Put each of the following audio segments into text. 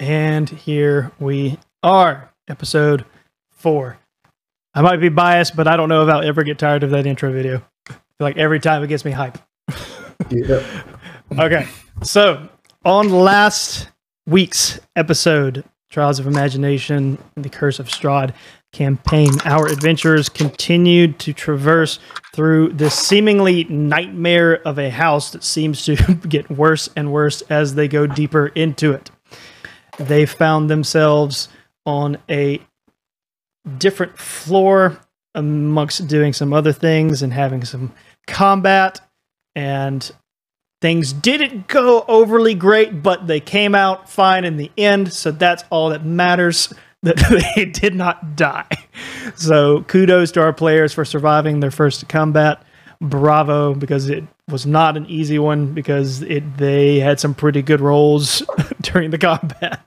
And here we are, episode 4. I might be biased, but I don't know if I'll ever get tired of that intro video. I feel like every time it gets me hype. Yeah. Okay, so on last week's episode, Trials of Imagination and the Curse of Strahd campaign, our adventurers continued to traverse through this seemingly nightmare of a house that seems to get worse and worse as they go deeper into it. They found themselves on a different floor amongst doing some other things and having some combat, and things didn't go overly great, but they came out fine in the end, so that's all that matters, that they did not die. So kudos to our players for surviving their first combat. Bravo, because it was not an easy one, because they had some pretty good rolls during the combat.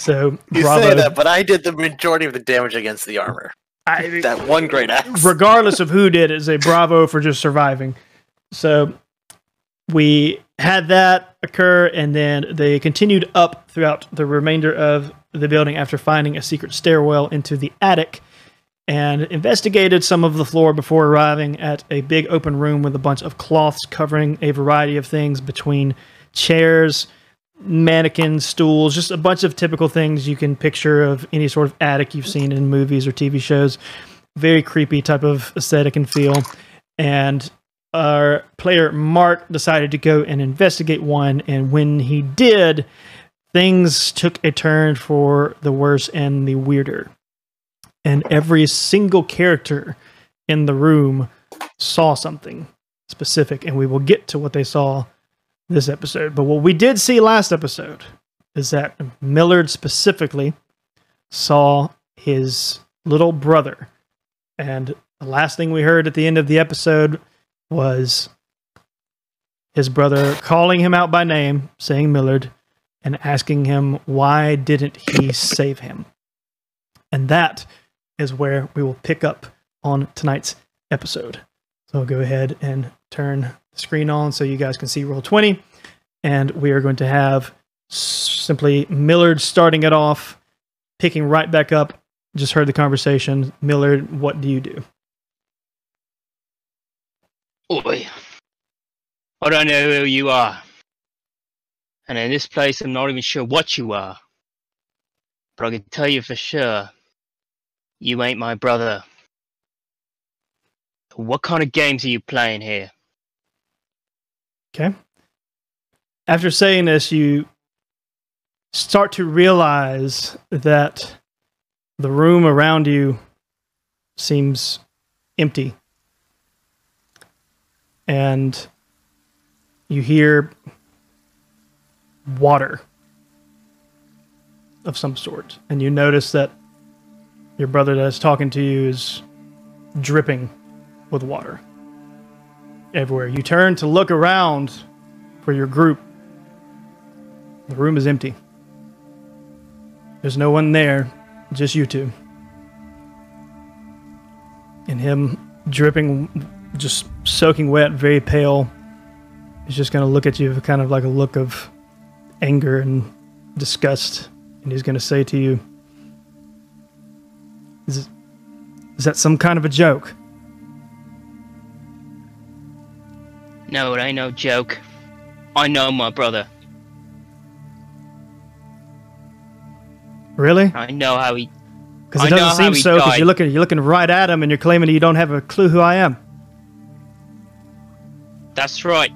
So you bravo. Say that, but I did the majority of the damage against the armor. That one great axe. Regardless of who did it, is a bravo for just surviving. So we had that occur, and then they continued up throughout the remainder of the building after finding a secret stairwell into the attic, and investigated some of the floor before arriving at a big open room with a bunch of cloths covering a variety of things between chairs, mannequins, stools, just a bunch of typical things you can picture of any sort of attic you've seen in movies or TV shows. Very creepy type of aesthetic and feel. And our player Mark decided to go and investigate one, and when he did, things took a turn for the worse and the weirder. And every single character in the room saw something specific, and we will get to what they saw this episode. But what we did see last episode is that Millard specifically saw his little brother. And the last thing we heard at the end of the episode was his brother calling him out by name, saying Millard, and asking him why didn't he save him. And that is where we will pick up on tonight's episode. So I'll go ahead and turn the screen on so you guys can see Roll20. And we are going to have simply Millard starting it off, picking right back up. Just heard the conversation. Millard, what do you do? Boy, I don't know who you are. And in this place, I'm not even sure what you are. But I can tell you for sure, you ain't my brother. What kind of games are you playing here? Okay. After saying this, you start to realize that the room around you seems empty. And you hear water of some sort. And you notice that your brother that's talking to you is dripping with water everywhere. You turn to look around for your group. The room is empty. There's no one there, just you two. And him dripping, just soaking wet, very pale. He's just going to look at you with kind of like a look of anger and disgust. And he's going to say to you, Is that some kind of a joke? No, it ain't no joke. I know my brother. Really? I know how he... Because it doesn't seem so, because you're looking right at him and you're claiming you don't have a clue who I am. That's right.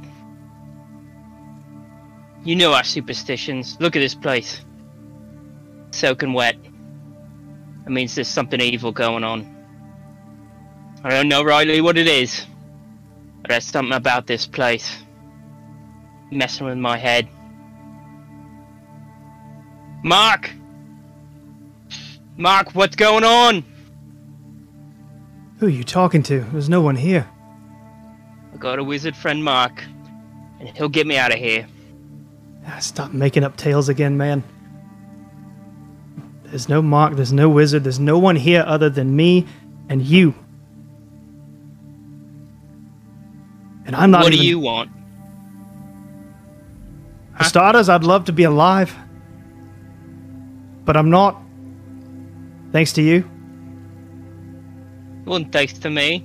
You know our superstitions. Look at this place. Soaking wet. It means there's something evil going on. I don't know rightly what it is, but there's something about this place messing with my head. Mark! Mark, what's going on? Who are you talking to? There's no one here. I got a wizard friend, Mark, and he'll get me out of here. Stop making up tales again, man. There's no Mark, there's no wizard, there's no one here other than me and you. And I'm not. What do you want? For starters, I'd love to be alive. But I'm not. Thanks to you. It wasn't thanks to me.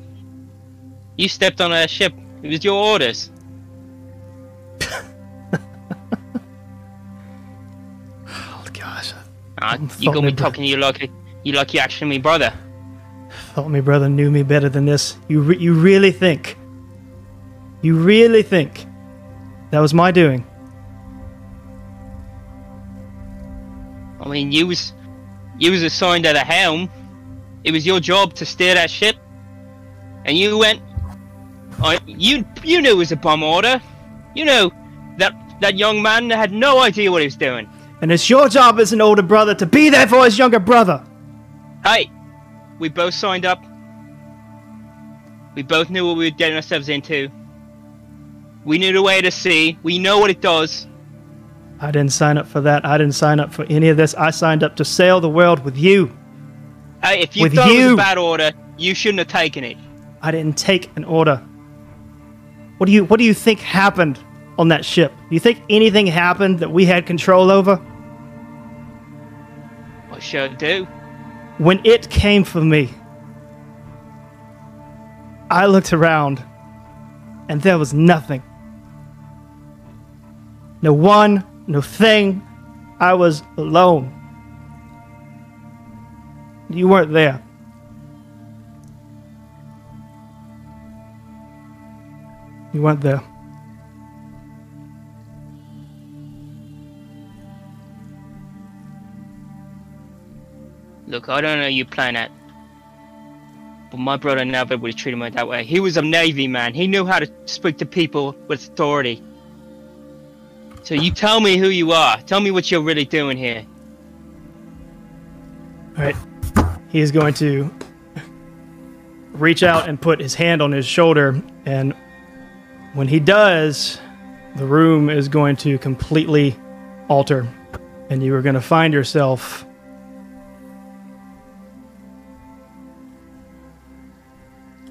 You stepped on our ship. It was your orders. Oh gosh. You got me talking to you like you actually me brother. Thought me brother knew me better than this. You really think? You really think that was my doing? I mean, you was assigned at the helm. It was your job to steer that ship, and you went. You knew it was a bum order. You know that young man had no idea what he was doing. And it's your job as an older brother to be there for his younger brother. Hey, we both signed up. We both knew what we were getting ourselves into. We knew the way to sea. We know what it does. I didn't sign up for that. I didn't sign up for any of this. I signed up to sail the world with you. Hey, if you thought it was a bad order, you shouldn't have taken it. I didn't take an order. What do you think happened on that ship? Do you think anything happened that we had control over? I sure do. When it came for me, I looked around and there was nothing. No one, no thing. I was alone. You weren't there. You weren't there. Look, I don't know you playing at, but my brother never would have treated me that way. He was a Navy man. He knew how to speak to people with authority. So you tell me who you are. Tell me what you're really doing here. All right. He is going to reach out and put his hand on his shoulder, and when he does, the room is going to completely alter, and you are going to find yourself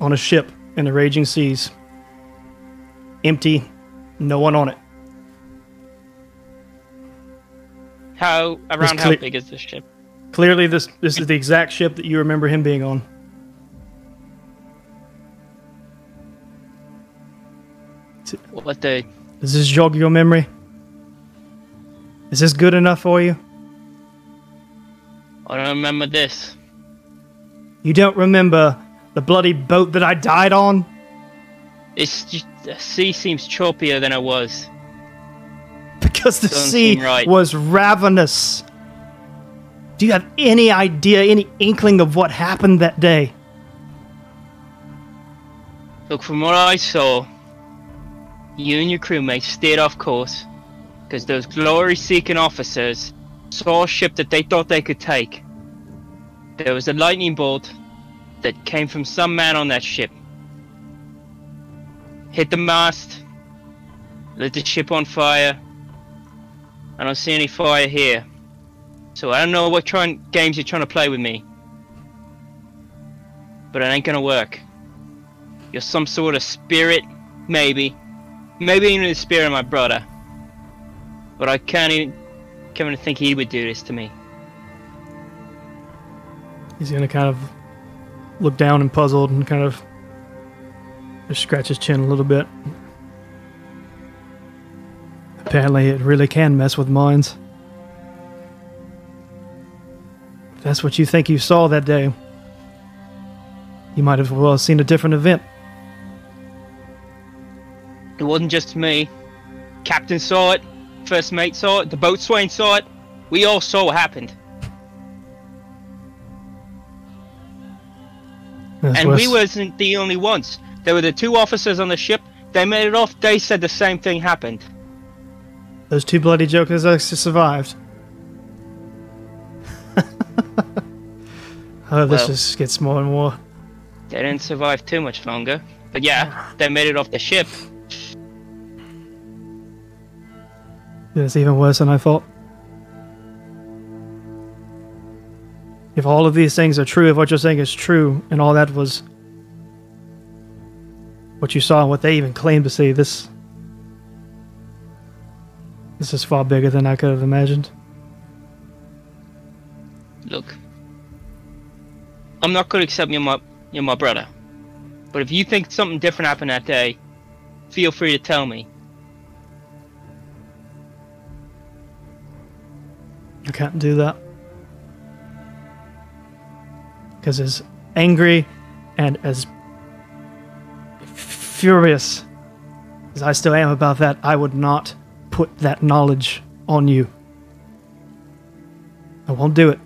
on a ship in the raging seas. Empty, no one on it. How big is this ship? Clearly this is the exact ship that you remember him being on. What the... Does this jog your memory? Is this good enough for you? I don't remember this. You don't remember the bloody boat that I died on? It's just, the sea seems choppier than it was. Because the sea was ravenous. Do you have any idea, any inkling of what happened that day? Look, from what I saw, you and your crewmates steered off course because those glory-seeking officers saw a ship that they thought they could take. There was a lightning bolt that came from some man on that ship. Hit the mast, lit the ship on fire. I don't see any fire here. So I don't know what games you're trying to play with me. But it ain't gonna work. You're some sort of spirit, maybe. Maybe even the spirit of my brother. But I can't even think he would do this to me. He's gonna kind of look down and puzzled and kind of just scratch his chin a little bit. Apparently it really can mess with minds. If that's what you think you saw that day, you might have well seen a different event. It wasn't just me. Captain saw it, first mate saw it, the boatswain saw it. We all saw what happened. And we wasn't the only ones. There were the two officers on the ship. They made it off. They said the same thing happened. Those two bloody jokers actually survived. Oh, this just gets more and more. They didn't survive too much longer. But yeah, they made it off the ship. It's even worse than I thought. If all of these things are true, if what you're saying is true, and all that was what you saw and what they even claimed to see, this is far bigger than I could have imagined. Look, I'm not going to accept you're my brother. But if you think something different happened that day, feel free to tell me. I can't do that. Because as angry and as furious as I still am about that, I would not put that knowledge on you. I won't do it.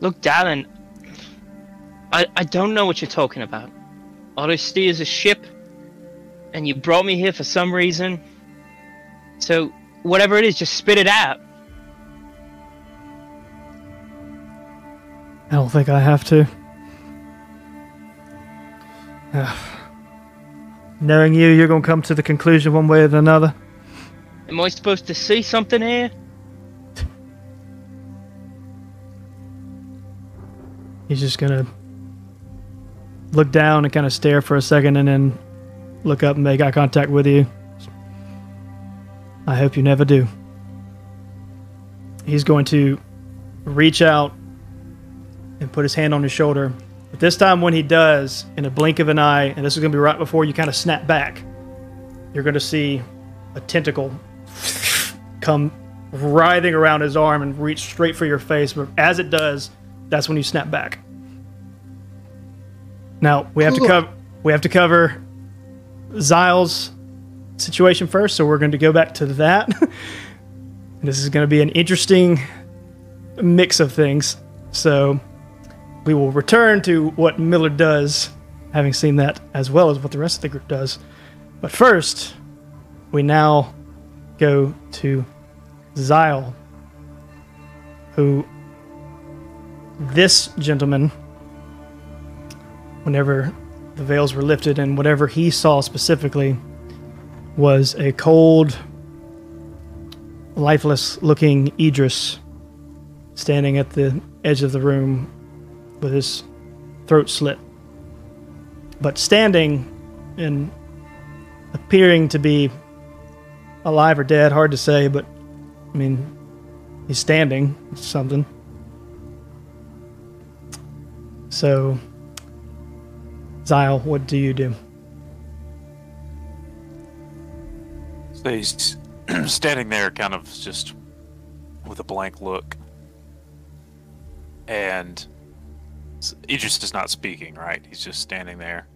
Look, Dallin, I don't know what you're talking about. All I see is a ship, and you brought me here for some reason. So, whatever it is, just spit it out. I don't think I have to. Knowing you, you're going to come to the conclusion one way or another. Am I supposed to see something here? He's just going to look down and kind of stare for a second and then look up and make eye contact with you. I hope you never do. He's going to reach out and put his hand on his shoulder. But this time when he does, in a blink of an eye, and this is going to be right before you kind of snap back, you're going to see a tentacle come writhing around his arm and reach straight for your face. But as it does, that's when you snap back. Now, we have to cover Zyle's situation first, so we're going to go back to that. This is going to be an interesting mix of things. So we will return to what Millard does, having seen that, as well as what the rest of the group does. But first, we now go to Zyle, who this gentleman, whenever the veils were lifted and whatever he saw specifically, was a cold, lifeless-looking Idris standing at the edge of the room with his throat slit, but standing and appearing to be alive or dead, hard to say, but I mean, he's standing, it's something. So, Zyle, what do you do? So he's standing there kind of just with a blank look. And Idris is not speaking, right? He's just standing there.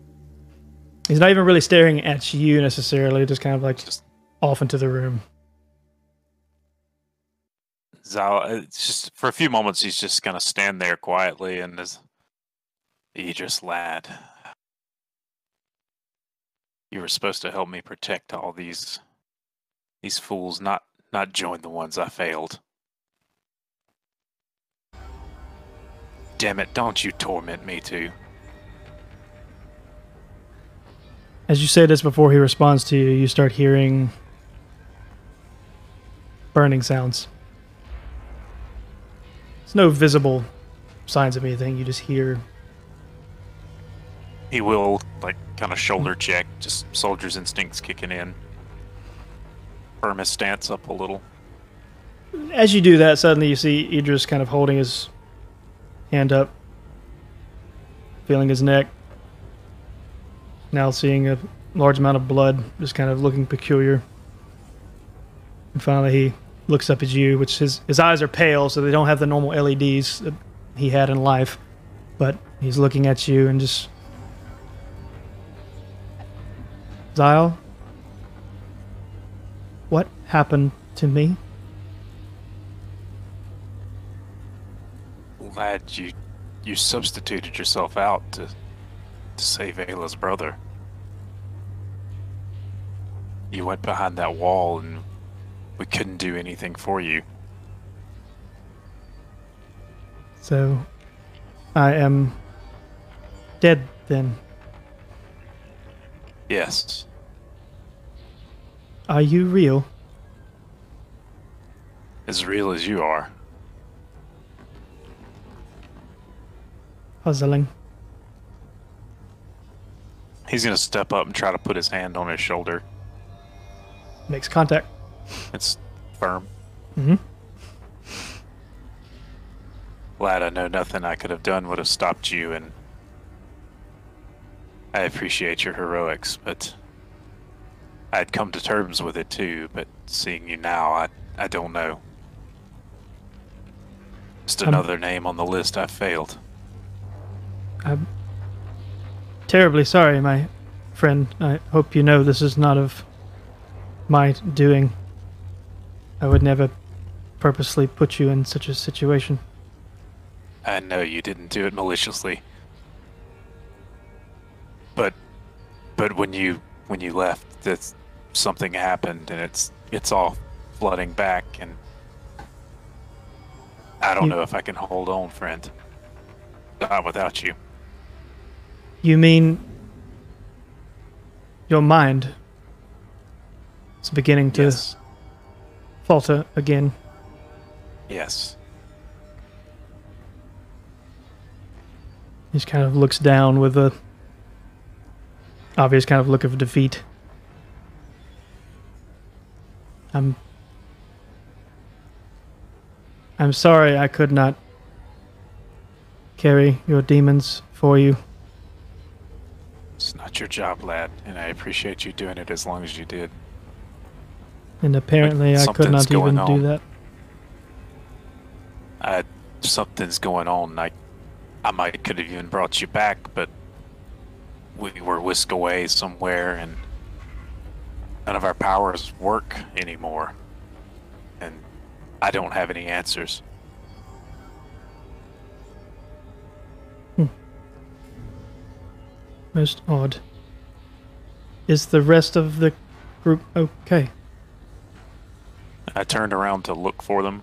He's not even really staring at you necessarily, just kind of like just off into the room. Zyle, it's just for a few moments, he's just going to stand there quietly and is Idris, lad. You were supposed to help me protect all these fools, not join the ones I failed. Damn it, don't you torment me too. As you say this before he responds to you, you start hearing burning sounds. There's no visible signs of anything, you just hear. He will, like, kind of shoulder check, just soldier's instincts kicking in. Firm his stance up a little. As you do that, suddenly you see Idris kind of holding his hand up, feeling his neck, now seeing a large amount of blood, just kind of looking peculiar. And finally he looks up at you, which his eyes are pale, so they don't have the normal LEDs that he had in life, but he's looking at you and just... Zyle, what happened to me? Lad, you substituted yourself out to save Ayla's brother. You went behind that wall and we couldn't do anything for you. So, I am dead then. Yes. Are you real? As real as you are. Puzzling. He's going to step up and try to put his hand on his shoulder. Makes contact. It's firm. Mm-hmm. glad I know nothing I could have done would have stopped you, and I appreciate your heroics, but I'd come to terms with it too, but seeing you now, I don't know. Just another name on the list I failed. I'm terribly sorry, my friend. I hope you know this is not of my doing. I would never purposely put you in such a situation. I know you didn't do it maliciously. But when you left, this, something happened, and it's all flooding back, and I don't know if I can hold on, friend. Not without you. You mean your mind? It's beginning to falter again. Yes. He just kind of looks down with a obvious kind of look of defeat. I'm sorry I could not carry your demons for you. It's not your job, lad, and I appreciate you doing it as long as you did. And apparently I could not even do that. Something's going on. I might could have even brought you back, but we were whisked away somewhere, and none of our powers work anymore. And I don't have any answers. Most odd. Is the rest of the group okay? I turned around to look for them.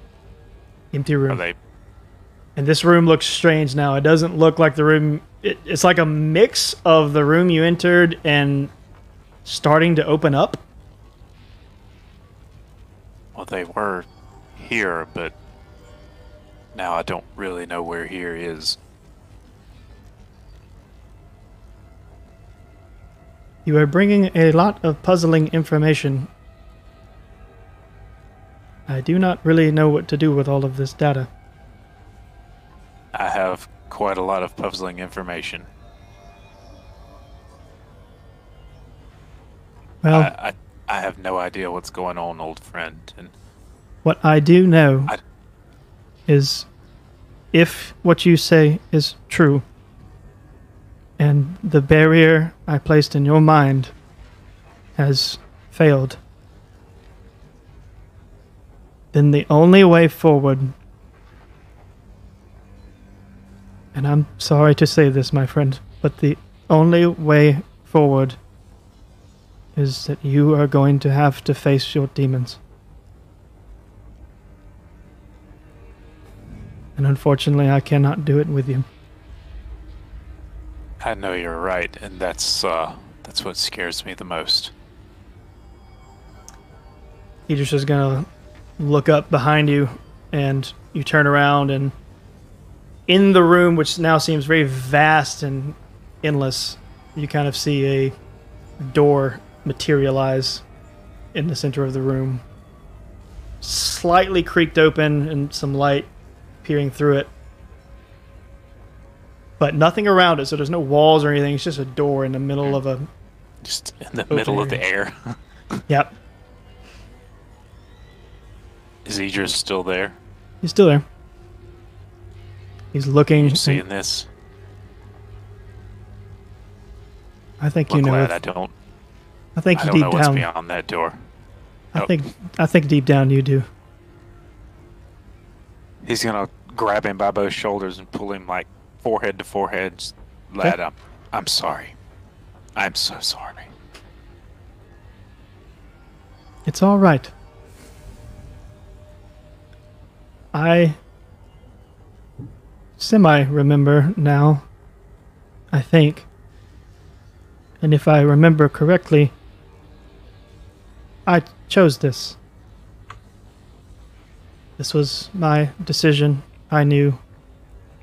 Empty room. Are they... And this room looks strange now. It doesn't look like the room... It's like a mix of the room you entered and starting to open up. Well, they were here, but now I don't really know where here is. You are bringing a lot of puzzling information. I do not really know what to do with all of this data. I have quite a lot of puzzling information. Well, I have no idea what's going on, old friend. And what I do know is if what you say is true, and the barrier I placed in your mind has failed, then the only way forward, and I'm sorry to say this, my friend, but the only way forward is that you are going to have to face your demons. And unfortunately, I cannot do it with you. I know you're right, and that's what scares me the most. Idris is gonna look up behind you, and you turn around, and in the room, which now seems very vast and endless, you kind of see a door materialize in the center of the room, slightly creaked open, and some light peering through it. But nothing around it, so there's no walls or anything. It's just a door in the middle of a... Just in the middle of the air. Yep. Is Idris still there? He's still there. He's looking... You seeing this? I think you know... Glad I don't... I think deep down... I don't know what's beyond that door. I think deep down you do. He's gonna grab him by both shoulders and pull him like... forehead to forehead. Lad, okay. I'm sorry. I'm so sorry. It's all right. I semi-remember now, I think. And if I remember correctly, I chose this. This was my decision. I knew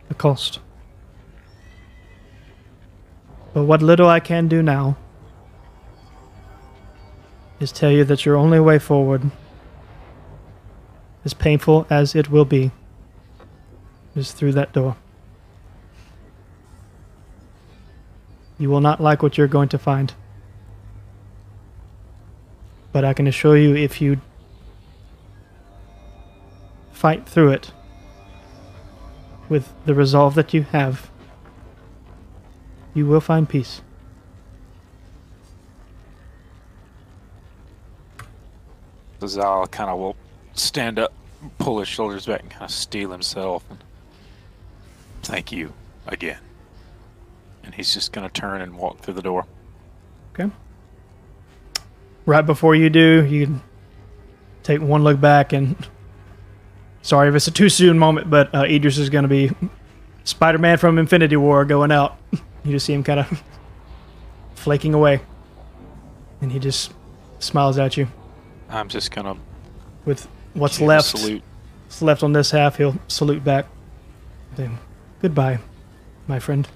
the cost. But what little I can do now is tell you that your only way forward, as painful as it will be, is through that door. You will not like what you're going to find. But I can assure you, if you fight through it with the resolve that you have, you will find peace. Zal kind of will stand up, pull his shoulders back, and kind of steel himself. And thank you again. And he's just going to turn and walk through the door. Okay. Right before you do, you take one look back and... Sorry if it's a too soon moment, but Idris is going to be Spider-Man from Infinity War going out. You just see him kind of flaking away. And he just smiles at you. I'm just going to... With what's left, salute. What's left on this half, he'll salute back. Then, goodbye, my friend.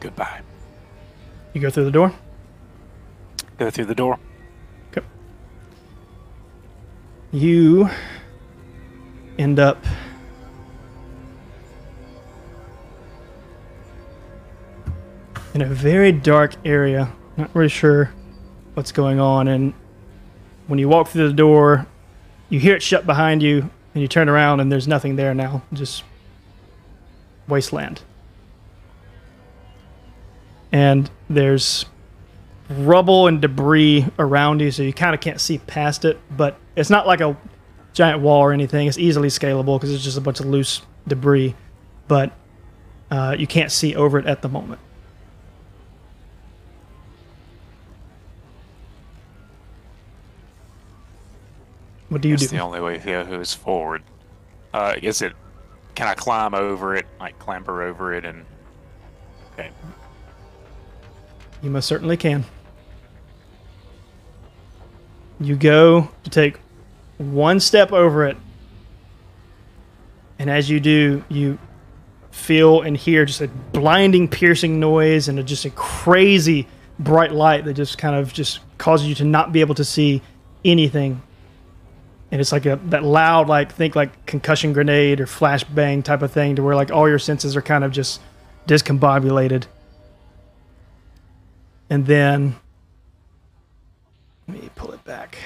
Goodbye. You go through the door? Go through the door. Okay. You end up in a very dark area. Not really sure what's going on, and when you walk through the door, you hear it shut behind you, and you turn around and there's nothing there now. Just wasteland. And there's rubble and debris around you, so you kind of can't see past it, but it's not like a giant wall or anything. It's easily scalable because it's just a bunch of loose debris, but you can't see over it at the moment. What do you do? It's the only way here is forward. Is it... Can I climb over it, like clamber over it and... Okay. You most certainly can. You go to take one step over it, and as you do, you feel and hear just a blinding, piercing noise and just a crazy bright light that just kind of just causes you to not be able to see anything. And it's like that loud, like, think like concussion grenade or flashbang type of thing, to where like all your senses are kind of just discombobulated. And then, let me pull it back.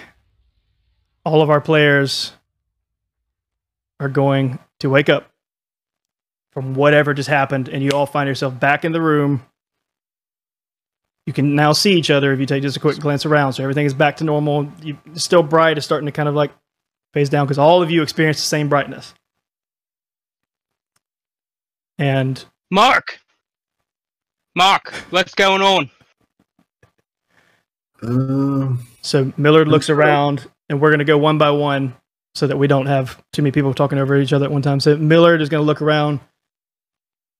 All of our players are going to wake up from whatever just happened, and you all find yourself back in the room. You can now see each other if you take just a quick glance around. So everything is back to normal. It's still bright. It's starting to kind of like phase down because all of you experience the same brightness. And Mark, what's going on? So Millard looks around, and we're going to go one by one so that we don't have too many people talking over each other at one time. So Millard is going to look around.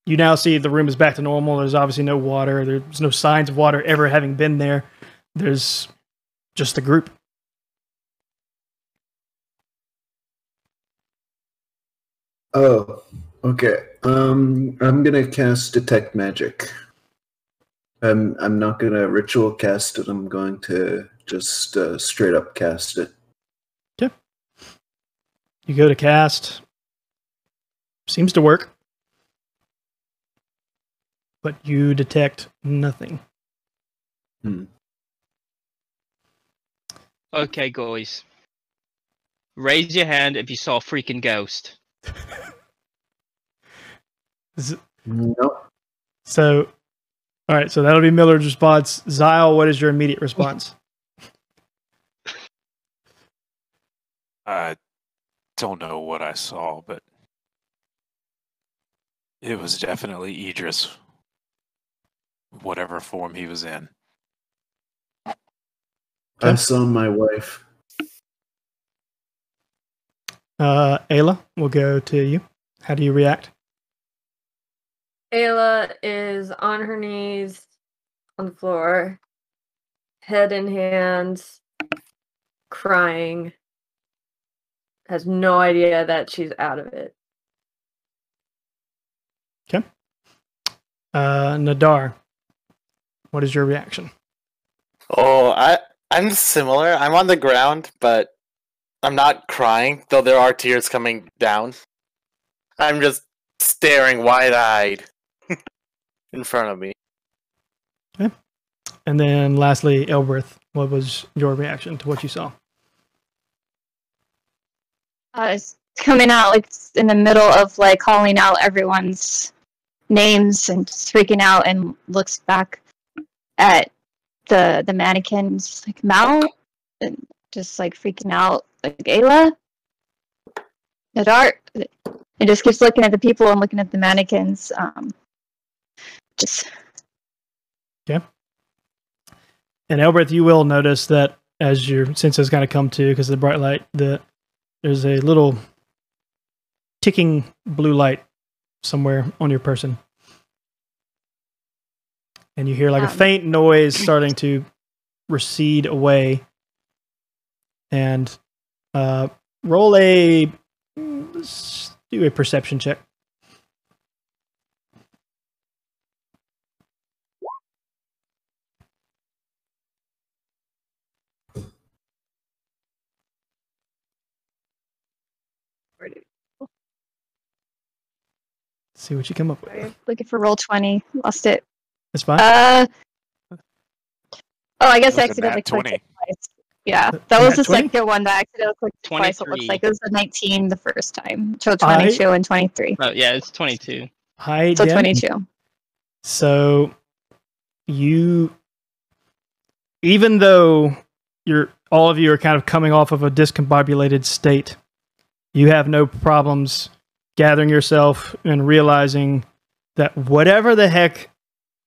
You now see the room is back to normal. There's obviously no water. There's no signs of water ever having been there. There's just the group. Oh, okay. I'm going to cast Detect Magic. I'm not going to ritual cast it. I'm going to just straight up cast it. Okay. You go to cast. Seems to work. But you detect nothing. Okay, guys. Raise your hand if you saw a freaking ghost. Nope. So, all right, so that'll be Millard's response. Zyle, what is your immediate response? I don't know what I saw, but it was definitely Idris. Whatever form he was in. I saw my wife. Ayla, we'll go to you. How do you react? Ayla is on her knees on the floor, head in hands, crying. Has no idea that she's out of it. Okay. Nadar. What is your reaction? Oh, I'm similar. I'm on the ground, but I'm not crying, though there are tears coming down. I'm just staring wide-eyed in front of me. Okay. And then lastly, Elbereth, what was your reaction to what you saw? It's coming out like in the middle of like calling out everyone's names and just freaking out, and looks back at the mannequins like Mal, and just like freaking out like Ayla, Nadar, and just keeps looking at the people and looking at the mannequins. Okay. And Elbereth, you will notice that as your senses kind of come to, because of the bright light, that there's a little ticking blue light somewhere on your person. And you hear like a faint noise starting to recede away. And roll a... Let's do a perception check. See what you come up with. Looking for Roll20. Lost it. That's fine. Oh, I guess I accidentally clicked it twice. Yeah, that was the 20? Second one that I accidentally clicked twice. It looks like it was a 19 the first time. So 22 and 23. Oh yeah, it's 22. So 22. So you, even though all of you are kind of coming off of a discombobulated state, you have no problems gathering yourself and realizing that whatever the heck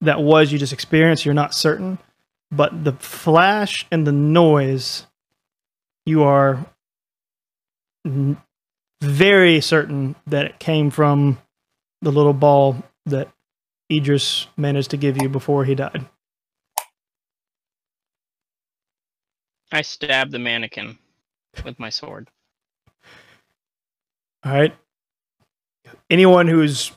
that was you just experienced, you're not certain, but the flash and the noise, you are very certain that it came from the little ball that Idris managed to give you before he died. I stabbed the mannequin with my sword. All right. Anyone who's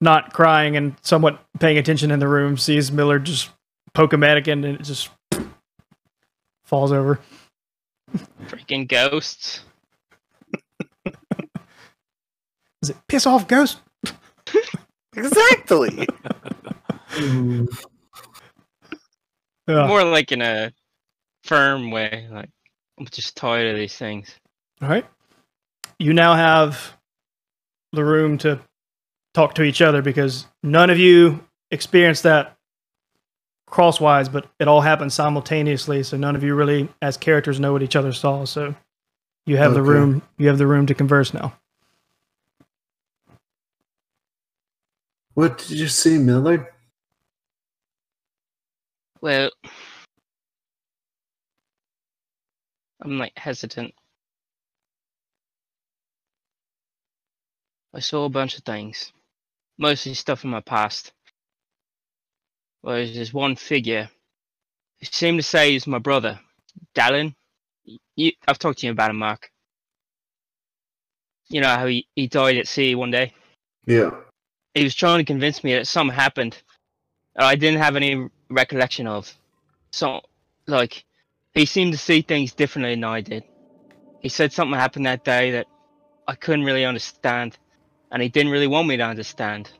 not crying and somewhat paying attention in the room sees Millard just poke a mannequin and it just falls over. Freaking ghosts. Is it piss off, ghost? Exactly. More like in a firm way. Like, I'm just tired of these things. All right. You now have the room to talk to each other because none of you experienced that crosswise, but it all happened simultaneously. So none of you really, as characters, know what each other saw. So you have the room. You have the room to converse now. What did you see, Millard? Well, I'm like hesitant. I saw a bunch of things, mostly stuff in my past. Well, there's this one figure who seemed to say he's my brother, Dallin. I've talked to you about him, Mark. You know how he died at sea one day? Yeah. He was trying to convince me that something happened that I didn't have any recollection of. So, like, he seemed to see things differently than I did. He said something happened that day that I couldn't really understand. And he didn't really want me to understand.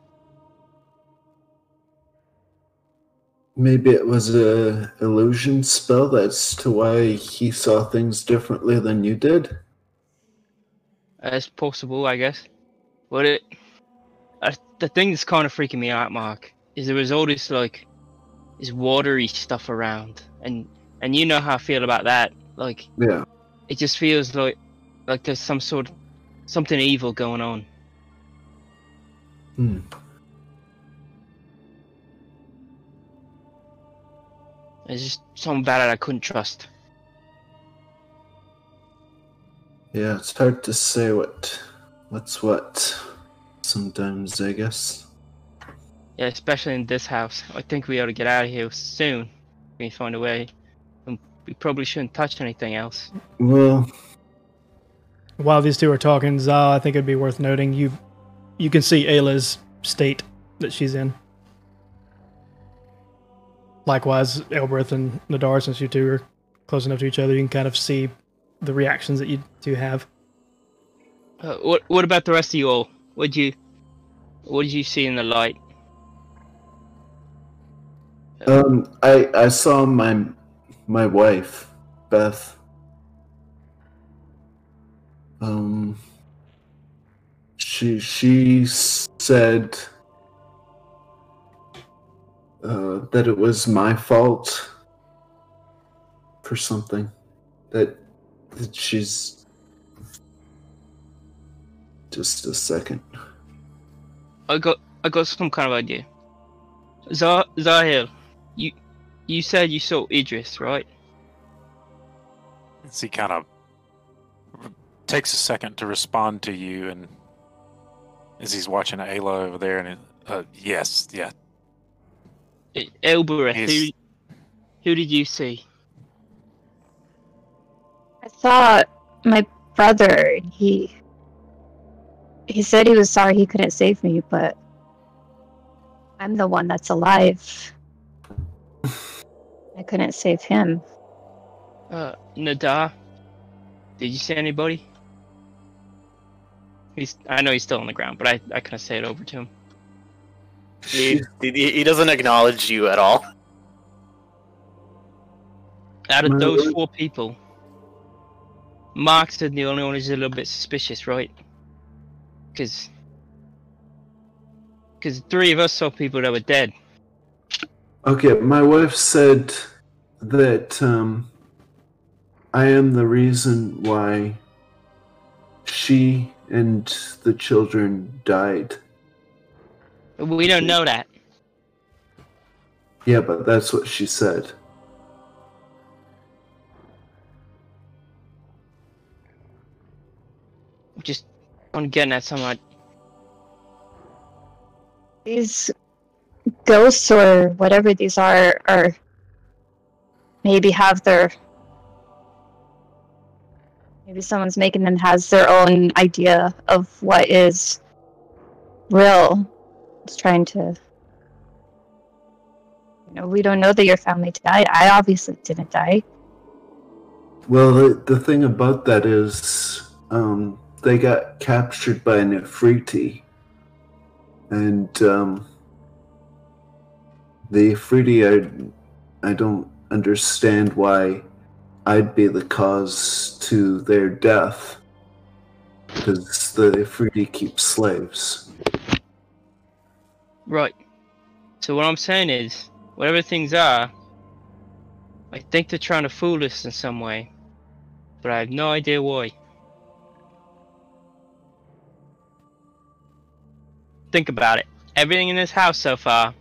Maybe it was an illusion spell as to why he saw things differently than you did? It's possible, I guess. But the thing that's kind of freaking me out, Mark, is there was all this, like, this watery stuff around. And you know how I feel about that. Like, yeah. It just feels like there's some sort of something evil going on. Hmm. It's just something about it I couldn't trust. Yeah, it's hard to say what's what sometimes, I guess. Yeah, especially in this house. I think we ought to get out of here soon. We find a way. And we probably shouldn't touch anything else. Well, while these two are talking, Zyle, I think it'd be worth noting you can see Ayla's state that she's in. Likewise, Elbereth and Nadar, since you two are close enough to each other, you can kind of see the reactions that you two have. What about the rest of you all? What did you see in the light? I saw my wife, Beth. She said that it was my fault for something. That she's just a second. I got some kind of idea. Zyle, you said you saw Idris, right? He kind of takes a second to respond to you, and as he's watching Ayla over there, and yes, yeah. Elbereth, who did you see? I saw my brother. He said he was sorry he couldn't save me, but I'm the one that's alive. I couldn't save him. Nadar, did you see anybody? I know he's still on the ground, but I kind of say it over to him. He doesn't acknowledge you at all. Out of those four people, Mark said the only one who's a little bit suspicious, right? Because three of us saw people that were dead. Okay, my wife said that I am the reason why she and the children died. We don't know that. Yeah, but that's what she said. Just on getting at someone. These ghosts or whatever these are maybe have their... Maybe someone's making them has their own idea of what is real. It's trying to... You know, we don't know that your family died. I obviously didn't die. Well, the thing about that is... they got captured by an Efreeti. And, the Efreeti, I don't understand why I'd be the cause to their death, because the Efreeti keep slaves. Right. So what I'm saying is, whatever things are, I think they're trying to fool us in some way, but I have no idea why. Think about it. Everything in this house so far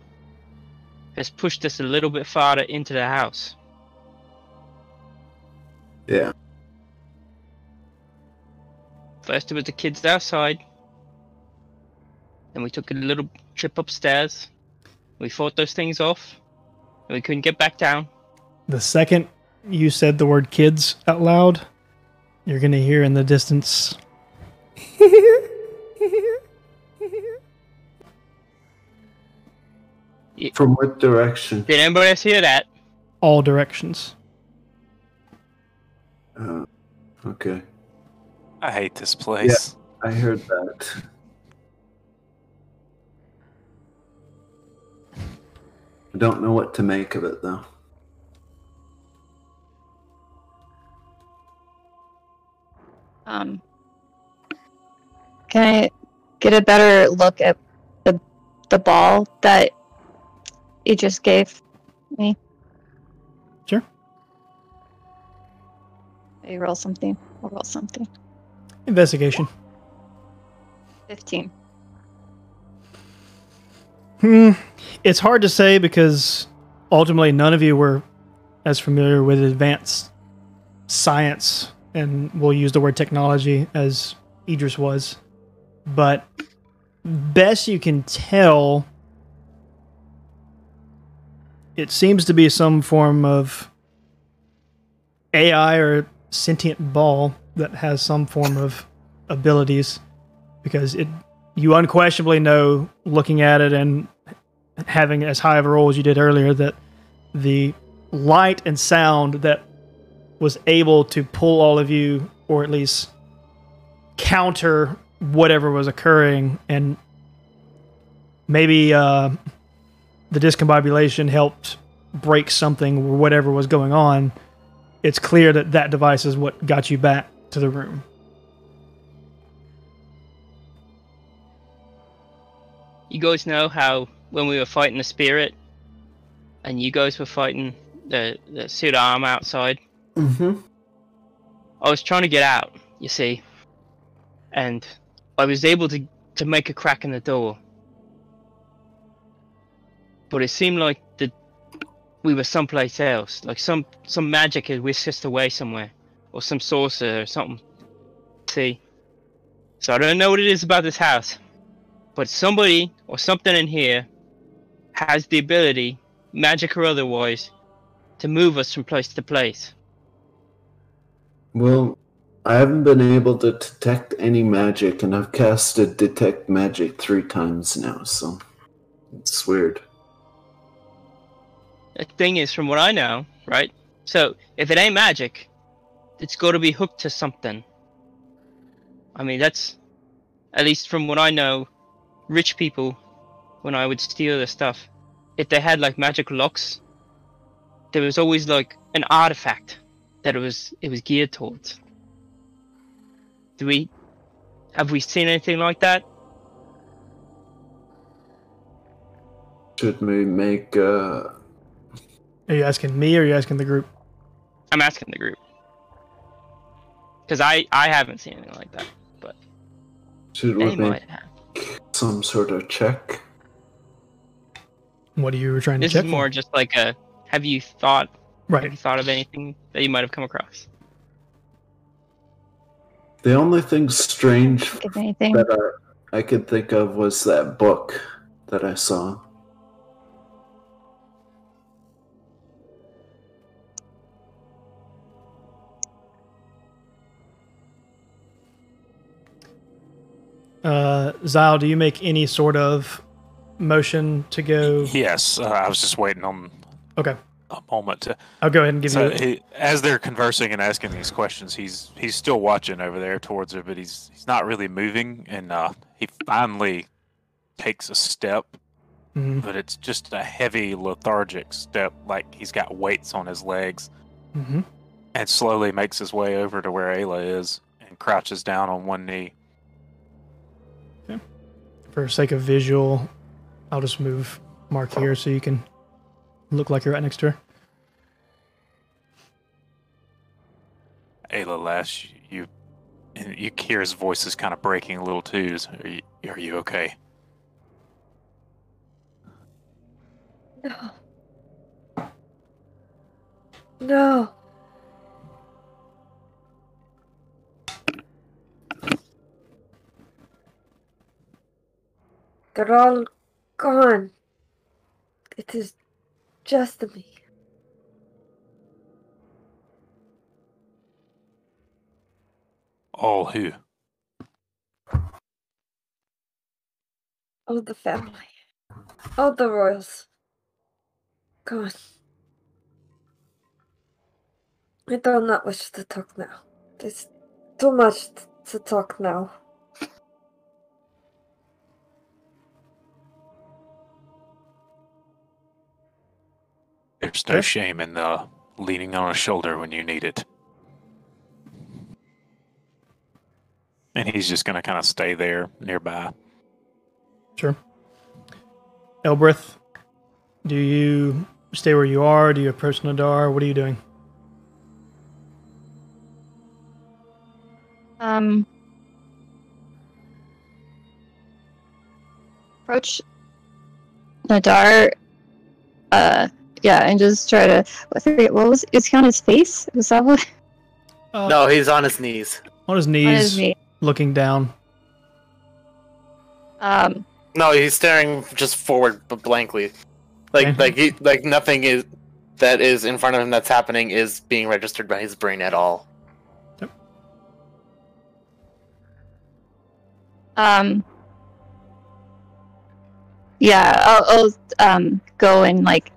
has pushed us a little bit farther into the house. Yeah. First it was the kids outside. Then we took a little trip upstairs. We fought those things off. And we couldn't get back down. The second you said the word kids out loud, you're going to hear in the distance. From what direction? Did anybody else hear that? All directions. Okay. I hate this place. Yeah, I heard that. I don't know what to make of it, though. Can I get a better look at the ball that you just gave me? Sure. You roll something. I'll roll something. Investigation. 15. It's hard to say because ultimately none of you were as familiar with advanced science, and we'll use the word technology, as Idris was. But best you can tell, it seems to be some form of AI or sentient ball that has some form of abilities, because you unquestionably know, looking at it and having as high of a roll as you did earlier, that the light and sound that was able to pull all of you, or at least counter whatever was occurring, and maybe the discombobulation helped break something or whatever was going on. It's clear that that device is what got you back to the room. You guys know how when we were fighting the spirit and you guys were fighting the suit arm outside? Mm-hmm. I was trying to get out, you see, and I was able to make a crack in the door. But it seemed like we were someplace else, like some magic had whisked away somewhere, or some sorcerer or something. See? So I don't know what it is about this house, but somebody or something in here has the ability, magic or otherwise, to move us from place to place. Well, I haven't been able to detect any magic, and I've casted Detect Magic 3 times now, so it's weird. The thing is, from what I know, right? So, if it ain't magic, it's got to be hooked to something. I mean, that's... At least from what I know, rich people, when I would steal their stuff, if they had, like, magic locks, there was always, like, an artifact that it was geared towards. Have we seen anything like that? Should we make, Are you asking me or are you asking the group? I'm asking the group. Because I haven't seen anything like that, but... Should we make some sort of check? What are you trying to check? This is more just like a... Have you thought... Right. Have you thought of anything that you might have come across? The only thing strange that I could think of was that book that I saw. Zyle, do you make any sort of motion to go? Yes, I was just waiting on a moment to... I'll go ahead and give you... As they're conversing and asking these questions, he's still watching over there towards her, but he's not really moving, and he finally takes a step, mm-hmm. but it's just a heavy, lethargic step, like he's got weights on his legs, mm-hmm. and slowly makes his way over to where Ayla is and crouches down on one knee. For sake of visual, I'll just move Mark here so you can look like you're right next to her. Ayla Lash, you hear his voice is kind of breaking a little too. Are you okay? No. They're all gone. It is just me. All who? All the family. All the royals. Gone. I do not wish to talk now. There's too much to talk now. There's no shame in leaning on a shoulder when you need it. And he's just going to kind of stay there nearby. Sure. Elbereth, do you stay where you are? Do you approach Nadar? What are you doing? Approach Nadar. Yeah, and just try to... I forget, is he on his face? Was that what? No, he's on his knees. On his knees, looking down. No, he's staring just forward, but blankly. Like nothing is that is in front of him that's happening is being registered by his brain at all. Yep. Yeah, I'll go and like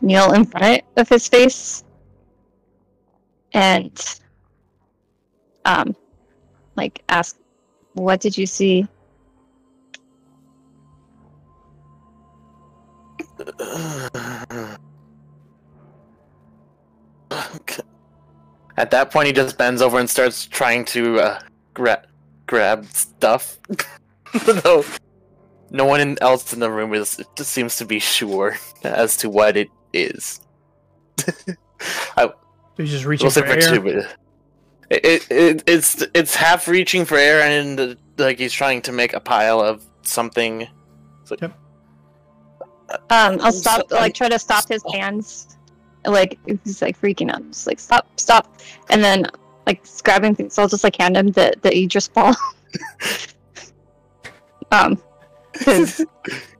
kneel in front of his face and like ask What did you see? At that point, he just bends over and starts trying to grab stuff. No, no one else in the room just seems to be sure as to what it is. He's just reaching for air. It's half reaching for air, and like he's trying to make a pile of something. Like, yep. I'll stop. Like, try to stop his hands. Like, he's like freaking out, just like stop, and then like grabbing things. So I'll just like hand him the Idris ball. Because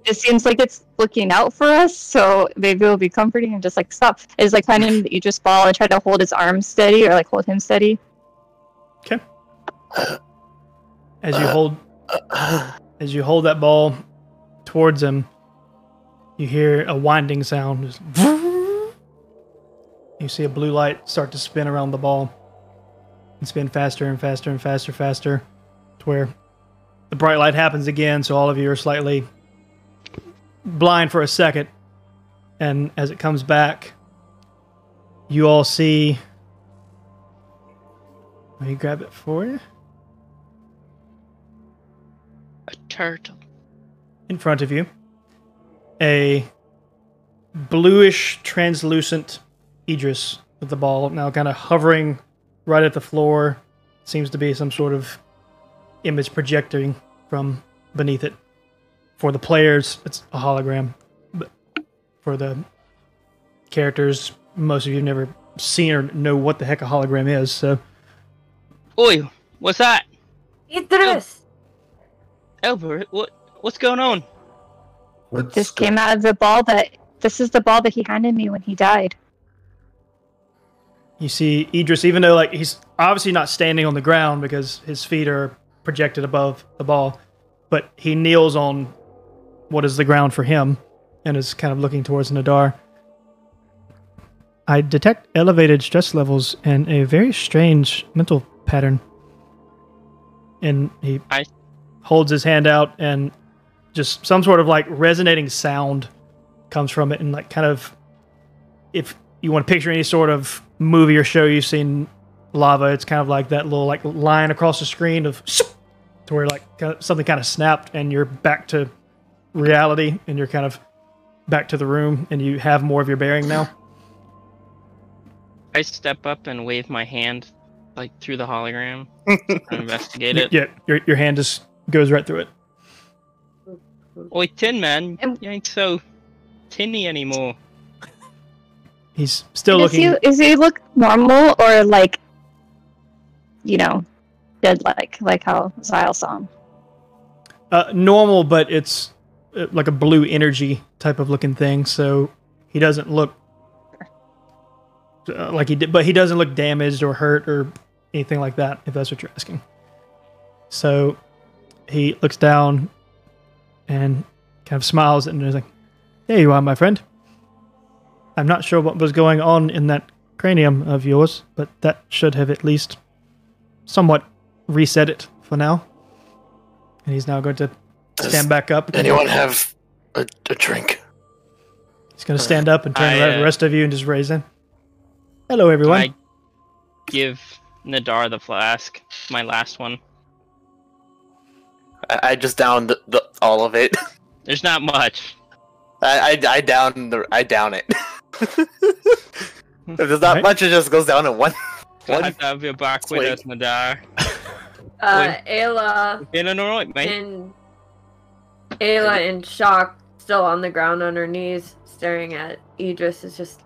it seems like it's looking out for us, so maybe it'll be comforting and just like stop. It's like hand him the Idris ball and try to hold his arm steady, or like hold him steady. Okay. As you hold that ball towards him, you hear a winding sound. You see a blue light start to spin around the ball and spin faster and faster and faster, to where the bright light happens again. So all of you are slightly blind for a second. And as it comes back, you all see. Let me grab it for you. A turtle. In front of you, a bluish translucent Idris with the ball now kind of hovering right at the floor. Seems to be some sort of image projecting from beneath it. For the players, it's a hologram. But for the characters, most of you have never seen or know what the heck a hologram is, so... Oi, what's that? Idris! Elbereth, what's going on? This came out of the ball that... This is the ball that he handed me when he died. You see Idris, even though like he's obviously not standing on the ground because his feet are projected above the ball, but he kneels on what is the ground for him and is kind of looking towards Nadar. I detect elevated stress levels and a very strange mental pattern. And he holds his hand out, and just some sort of like resonating sound comes from it, and like kind of, if you want to picture any sort of movie or show you've seen, lava, it's kind of like that little like line across the screen of to where like something kind of snapped and you're back to reality and you're kind of back to the room and you have more of your bearing now. I step up and wave my hand like through the hologram and investigate it. Yeah, your hand just goes right through it. Oi, Tin Man, you ain't so tinny anymore. He's still looking. Is he look normal, or like, you know, dead like how Zyle saw him? Normal, but it's like a blue energy type of looking thing. So he doesn't look like he did, but he doesn't look damaged or hurt or anything like that, if that's what you're asking. So he looks down and kind of smiles and is like, "There you are, my friend. I'm not sure what was going on in that cranium of yours, but that should have at least somewhat reset it for now." And he's now going to stand back up. Anyone have a drink? He's going to stand up and turn around the rest of you and just raise him. Hello, everyone. I give Nadar the flask, my last one. I just downed all of it. There's not much. I down it. If there's not much, it just goes down in one. I have your back with us, Nadar. Ayla. Feeling alright, mate? Ayla in shock, still on the ground on her knees, staring at Idris. Is just.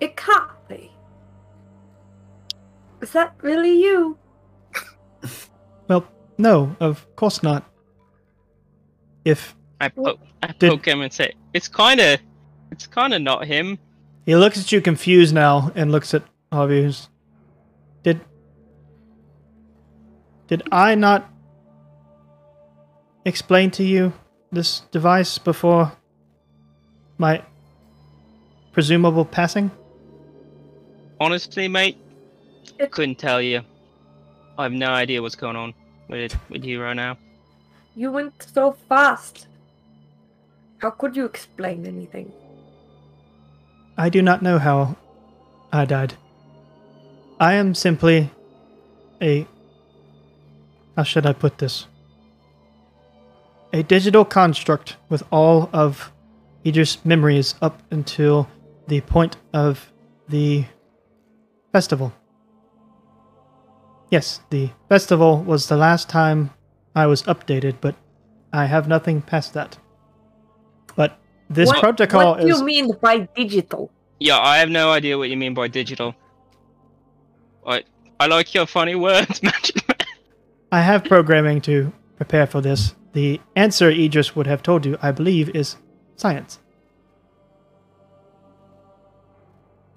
It can't be. Is that really you? Well, no, of course not. If. I poke him and say, it's kind of not him. He looks at you confused now and looks at all of you. Did I not explain to you this device before my presumable passing? Honestly, mate, I couldn't tell you. I have no idea what's going on. with you right now. You went so fast. How could you explain anything? I do not know how I died. I am simply a... How should I put this? A digital construct with all of Idris' memories up until the point of the festival. Yes, the festival was the last time I was updated, but I have nothing past that. But this protocol is... What do you mean by digital? Yeah, I have no idea what you mean by digital. I like your funny words, Magic Man. I have programming to prepare for this. The answer Idris would have told you, I believe, is science.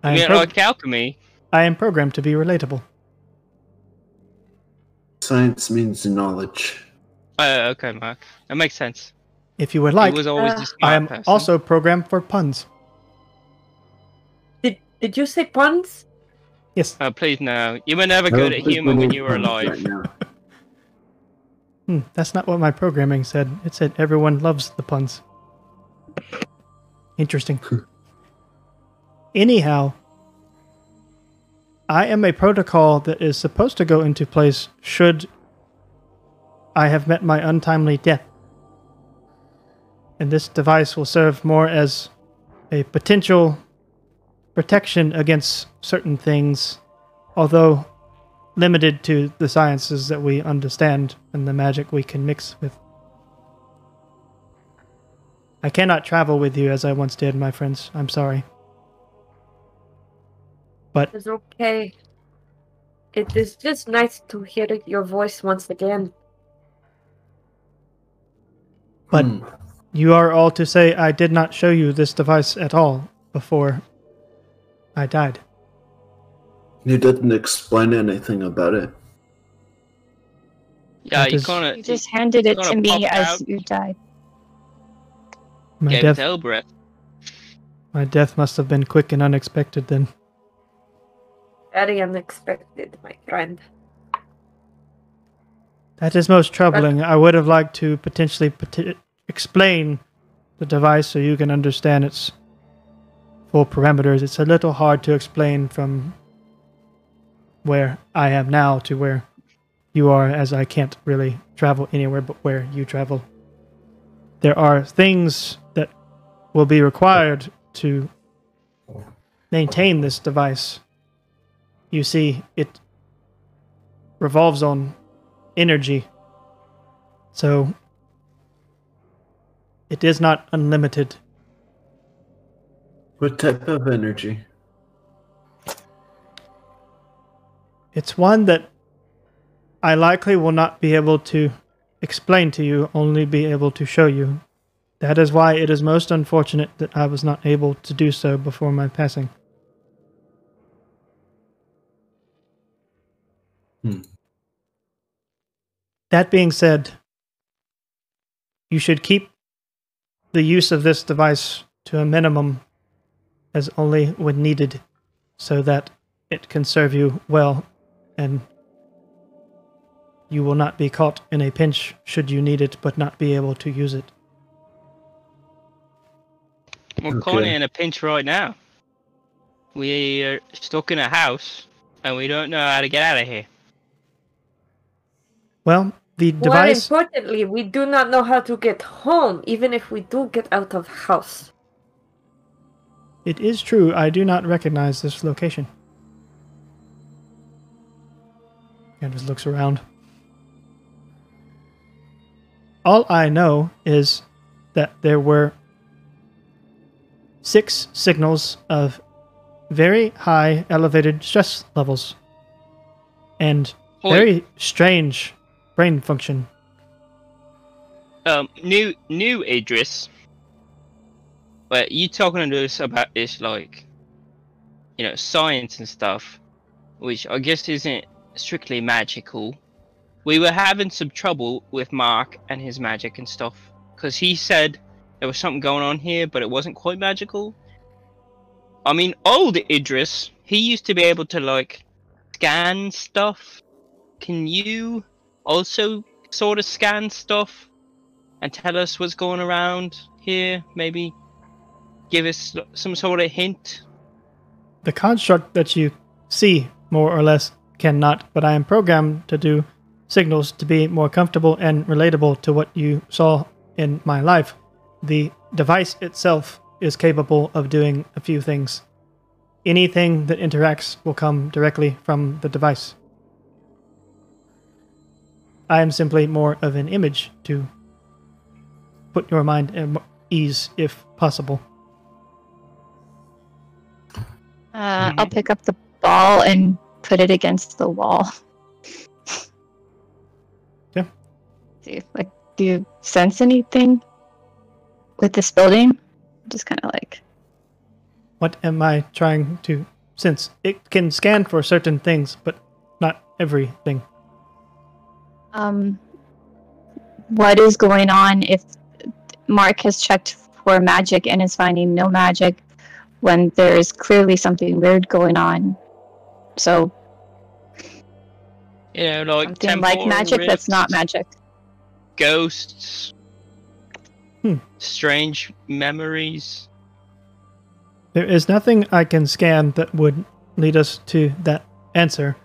I mean, like alchemy? I am programmed to be relatable. Science means knowledge. Okay, Mark. That makes sense. If you would like, I am also programmed for puns. Did you say puns? Yes. Oh, please no. You were never good at humor when you were alive. Right. That's not what my programming said. It said everyone loves the puns. Interesting. Anyhow, I am a protocol that is supposed to go into place should I have met my untimely death. And this device will serve more as a potential protection against certain things, although limited to the sciences that we understand and the magic we can mix with. I cannot travel with you as I once did, my friends. I'm sorry. But it's okay. It is just nice to hear your voice once again. But you are all to say I did not show you this device at all before I died. You didn't explain anything about it. Yeah, you just handed it to me as you died. My death must have been quick and unexpected then. Very unexpected, my friend. That is most troubling. I would have liked to potentially explain the device so you can understand its full parameters. It's a little hard to explain from where I am now to where you are, as I can't really travel anywhere but where you travel. There are things that will be required to maintain this device. You see, it revolves on energy, so it is not unlimited. What type of energy? It's one that I likely will not be able to explain to you, only be able to show you. That is why it is most unfortunate that I was not able to do so before my passing. That being said, you should keep the use of this device to a minimum as only when needed so that it can serve you well and you will not be caught in a pinch should you need it but not be able to use it. We're caught in a pinch right now. We are stuck in a house and we don't know how to get out of here. Well, the device... More importantly, we do not know how to get home, even if we do get out of house. It is true, I do not recognize this location. And just looks around. All I know is that there were 6 signals of very high elevated stress levels. And very strange... brain function. New Idris. But you talking to us about this, like, you know, science and stuff, which I guess isn't strictly magical. We were having some trouble with Mark and his magic and stuff, because he said there was something going on here, but it wasn't quite magical. I mean, old Idris, he used to be able to, like, scan stuff. Can you also sort of scan stuff and tell us what's going around here? Maybe give us some sort of hint? The construct that you see, more or less, cannot, but I am programmed to do signals to be more comfortable and relatable to what you saw in my life. The device itself is capable of doing a few things. Anything that interacts will come directly from the device. I am simply more of an image to put your mind at ease, if possible. I'll pick up the ball and put it against the wall. Yeah. Do you sense anything with this building? Just kind of like... What am I trying to sense? It can scan for certain things, but not everything. What is going on if Mark has checked for magic and is finding no magic when there is clearly something weird going on? So, you know, like something like magic rifts, that's not magic. Ghosts. Strange memories. There is nothing I can scan that would lead us to that answer.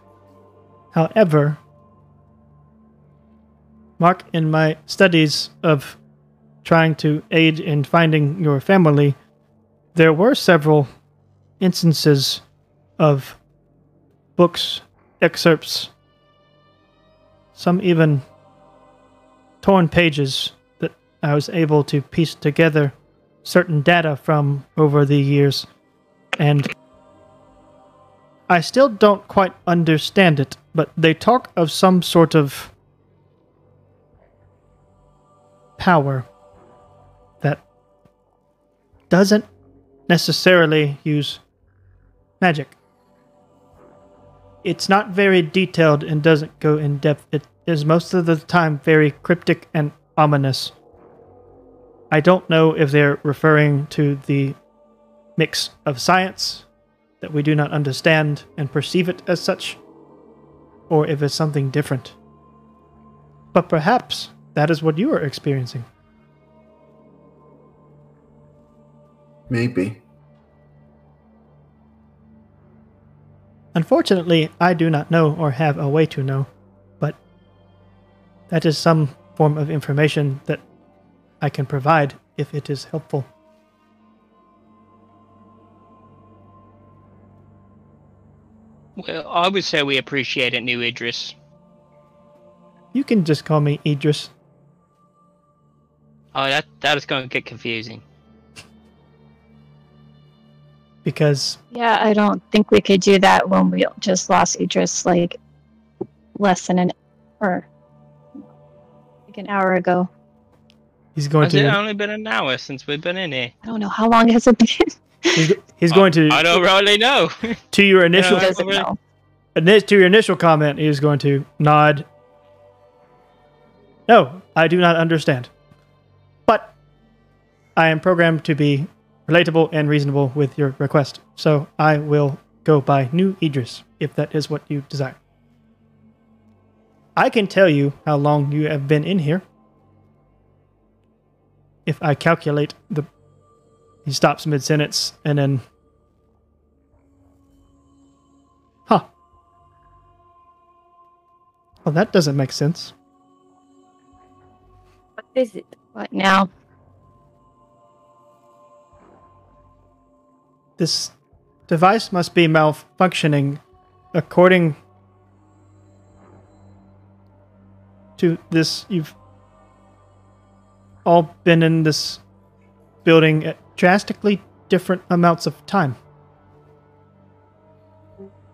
However, Mark, in my studies of trying to aid in finding your family, there were several instances of books, excerpts, some even torn pages that I was able to piece together certain data from over the years, and I still don't quite understand it, but they talk of some sort of power that doesn't necessarily use magic. It's not very detailed and doesn't go in depth. It is most of the time very cryptic and ominous. I don't know if they're referring to the mix of science that we do not understand and perceive it as such, or if it's something different. But perhaps that is what you are experiencing. Maybe. Unfortunately, I do not know or have a way to know, but that is some form of information that I can provide if it is helpful. Well, I would say we appreciate it, new Idris. You can just call me Idris. Oh, that is going to get confusing. Because... Yeah, I don't think we could do that when we just lost Idris, like, less than an hour. Like an hour ago. He's going to... Has it only been an hour since we've been in here? I don't know. How long has it been? He's going to... I don't really know. To your initial... He doesn't know. To your initial comment, he is going to nod. No, I do not understand. But I am programmed to be relatable and reasonable with your request, so I will go by new Idris, if that is what you desire. I can tell you how long you have been in here. If I calculate the... He stops mid-sentence, and then... Huh. Well, that doesn't make sense. What is it? What now? This device must be malfunctioning according to this. You've all been in this building at drastically different amounts of time.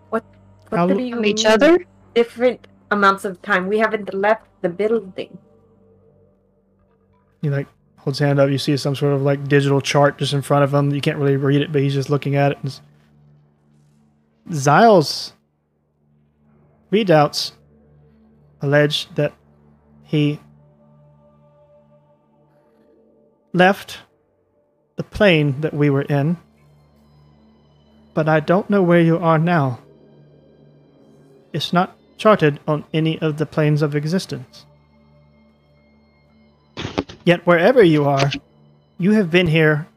What do you mean? Each other? Different amounts of time. We haven't left the building. You like... Holds hand up. You see some sort of like digital chart just in front of him. You can't really read it, but he's just looking at it. Zyle's readouts allege that he left the plane that we were in, but I don't know where you are now. It's not charted on any of the planes of existence. Yet wherever you are, you have been here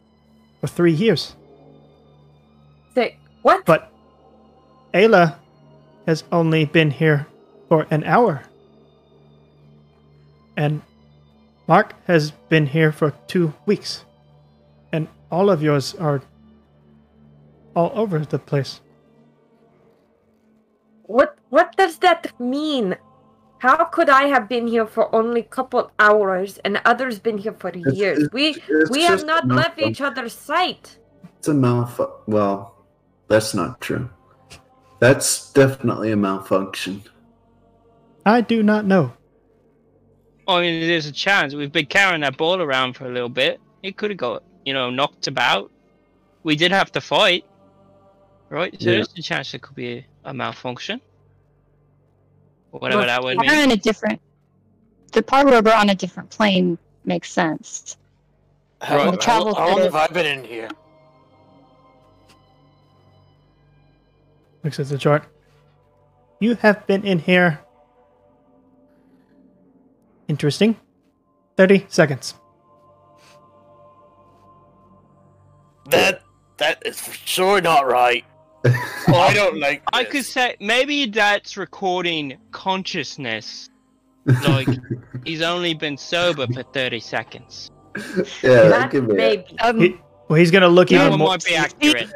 for 3 years. Say, what? But Ayla has only been here for an hour. And Mark has been here for 2 weeks. And all of yours are all over the place. What does that mean? How could I have been here for only a couple hours and others been here for years? We have not left each other's sight. It's a malfunction. Well, that's not true. That's definitely a malfunction. I do not know. I mean, there's a chance. We've been carrying that ball around for a little bit. It could have got, you know, knocked about. We did have to fight. Right? So yeah. There's a chance it could be a malfunction. Whatever that would mean. The part where we're on a different plane makes sense. Right. How long have I been in here? Looks at the chart. You have been in here. Interesting. 30 seconds. That is for sure not right. Well, I don't like this. I could say maybe that's recording consciousness. Like he's only been sober for 30 seconds. Yeah, that could be. Maybe. Well, he's gonna look even more. Might be accurate.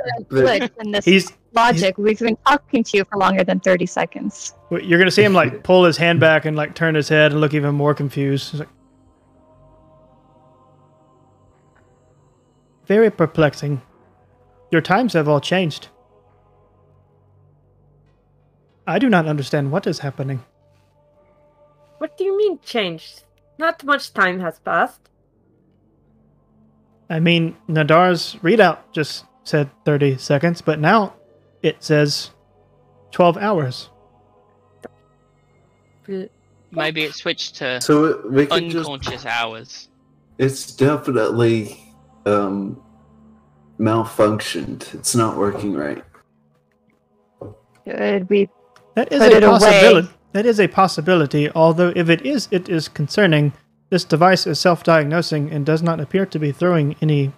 He's logic. We've been talking to you for longer than 30 seconds. Well, you're gonna see him like pull his hand back and like turn his head and look even more confused. He's like, very perplexing. Your times have all changed. I do not understand what is happening. What do you mean changed? Not much time has passed. I mean, Nadar's readout just said 30 seconds, but now it says 12 hours. Maybe it switched to unconscious hours. It's definitely malfunctioned. It's not working right. Good. That is a possibility. That is a possibility, although if it is, it is concerning. This device is self-diagnosing and does not appear to be throwing any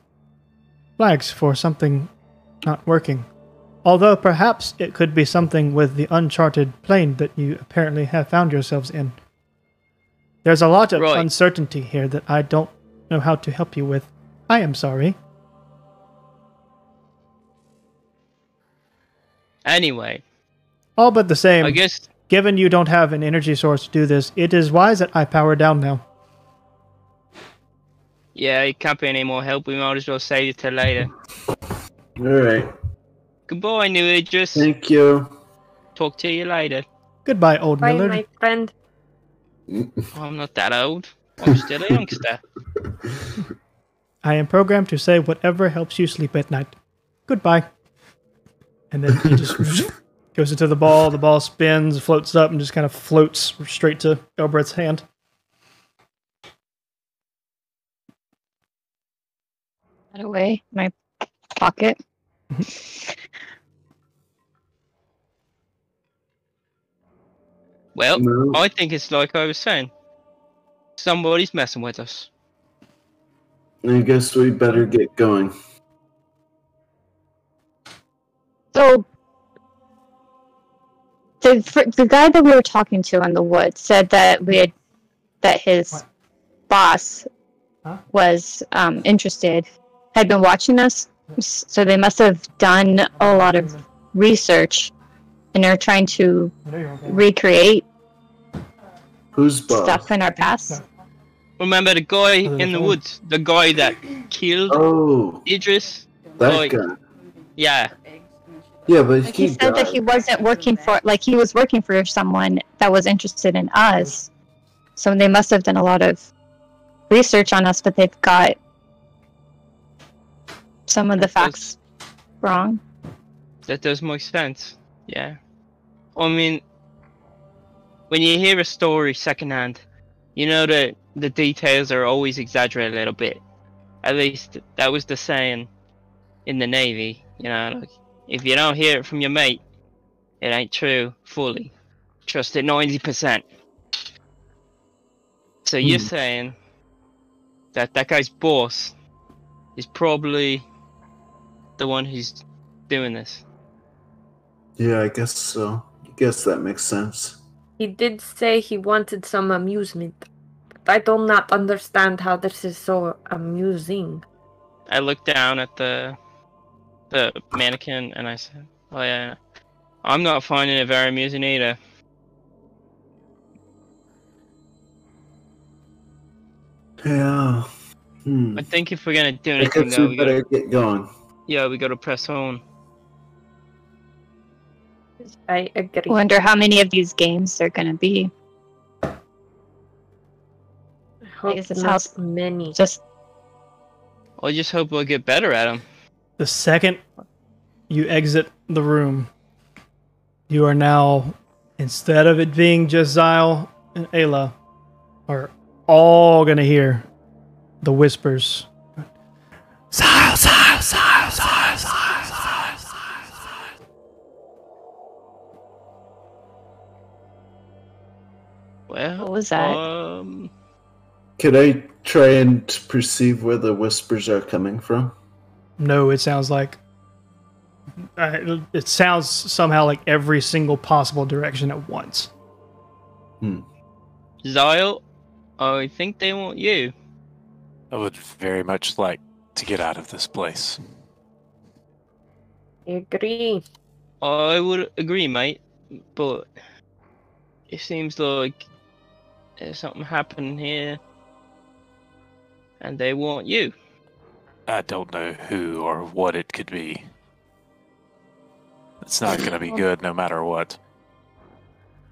flags for something not working. Although perhaps it could be something with the uncharted plane that you apparently have found yourselves in. There's a lot of uncertainty here that I don't know how to help you with. I am sorry. Anyway. All but the same, I guess, given you don't have an energy source to do this, it is wise that I power down now. Yeah, it can't be any more help. We might as well save it till later. Alright. Goodbye, new Idris. Thank you. Talk to you later. Goodbye, old Millard. Bye, my friend. Oh, I'm not that old. I'm still a youngster. I am programmed to say whatever helps you sleep at night. Goodbye. And then he just... goes into the ball spins, floats up, and just kind of floats straight to Elbereth's hand. Put that away, my pocket. Well, no. I think it's like I was saying. Somebody's messing with us. I guess we better get going. So... The guy that we were talking to in the woods said that his boss was interested, had been watching us, so they must have done a lot of research, and they're trying to recreate stuff in our past. Remember the guy in the woods, the guy that killed Idris? That guy. Yeah. Yeah, but like he said that he wasn't working for, like he was working for someone that was interested in us. So they must have done a lot of research on us, but they've got some of the facts wrong. That does make sense. Yeah. I mean, when you hear a story secondhand, you know that the details are always exaggerated a little bit. At least that was the saying in the Navy, you know, like, if you don't hear it from your mate, it ain't true fully. Just at 90%. So you're saying that that guy's boss is probably the one who's doing this? Yeah, I guess so. I guess that makes sense. He did say he wanted some amusement. But I do not understand how this is so amusing. I looked down at the mannequin and I said, oh yeah, I'm not finding it very amusing either. Yeah. I think if we're gonna do anything though, we better get going. Yeah, we gotta press on. I agree. I wonder how many of these games there are gonna be. I guess it's not many. I just hope we'll get better at them. The second you exit the room, you are now, instead of it being just Zyle and Ayla, are all gonna hear the whispers. Zyle, Zyle, Zyle, Zyle, Zyle, Zyle, Zyle. Well, what was that? Could I try and perceive where the whispers are coming from? No, it sounds like... it sounds somehow like every single possible direction at once. Zyle, I think they want you. I would very much like to get out of this place. I agree. I would agree, mate. But it seems like there's something happening here. And they want you. I don't know who or what it could be. It's not going to be good no matter what.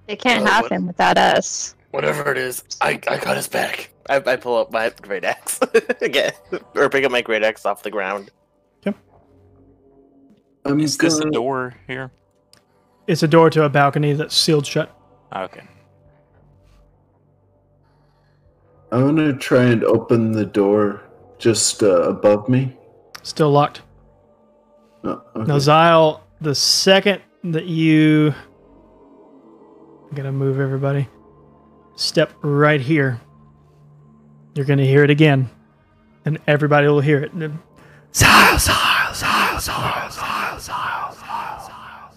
It can't happen without us. Whatever it is, I got his back. I pull up my great axe again. Or pick up my great axe off the ground. Yep. Is this a door here? It's a door to a balcony that's sealed shut. Okay. I want to try and open the door just above me. Still locked. Oh, okay. Now, Zyle, the second that you... I'm going to move everybody. Step right here. You're going to hear it again. And everybody will hear it. Zyle, Zyle, Zyle, Zyle, Zyle, Zyle, Zyle.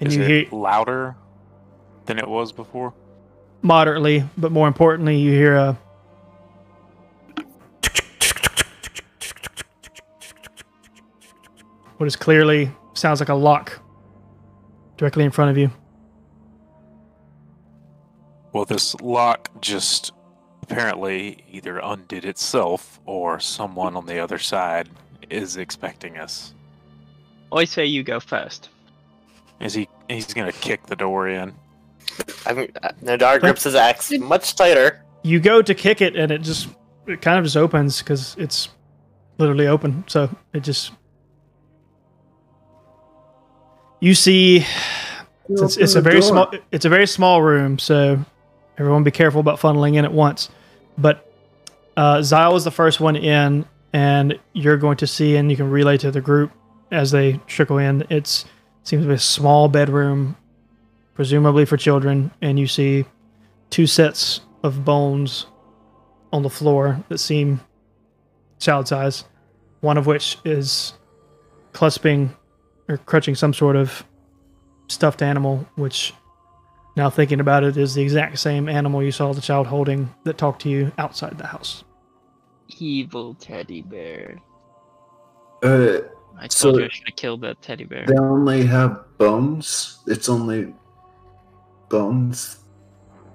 And you hear it louder than it was before? Moderately, but more importantly, you hear a... what is clearly sounds like a lock directly in front of you. Well, this lock just apparently either undid itself or someone on the other side is expecting us. I say you go first. He's gonna kick the door in. Nadar grips his axe much tighter. You go to kick it and it kind of just opens because it's literally open. So it just... you see, it's a very small, it's a very small room, so everyone be careful about funneling in at once. But Zyle is the first one in, and you're going to see, and you can relay to the group as they trickle in. It seems to be a small bedroom, presumably for children, and you see two sets of bones on the floor that seem child size, one of which is clusping or crutching some sort of stuffed animal, which, now thinking about it, is the exact same animal you saw the child holding that talked to you outside the house. Evil teddy bear. I told you I should have killed that teddy bear. They only have bones? It's only bones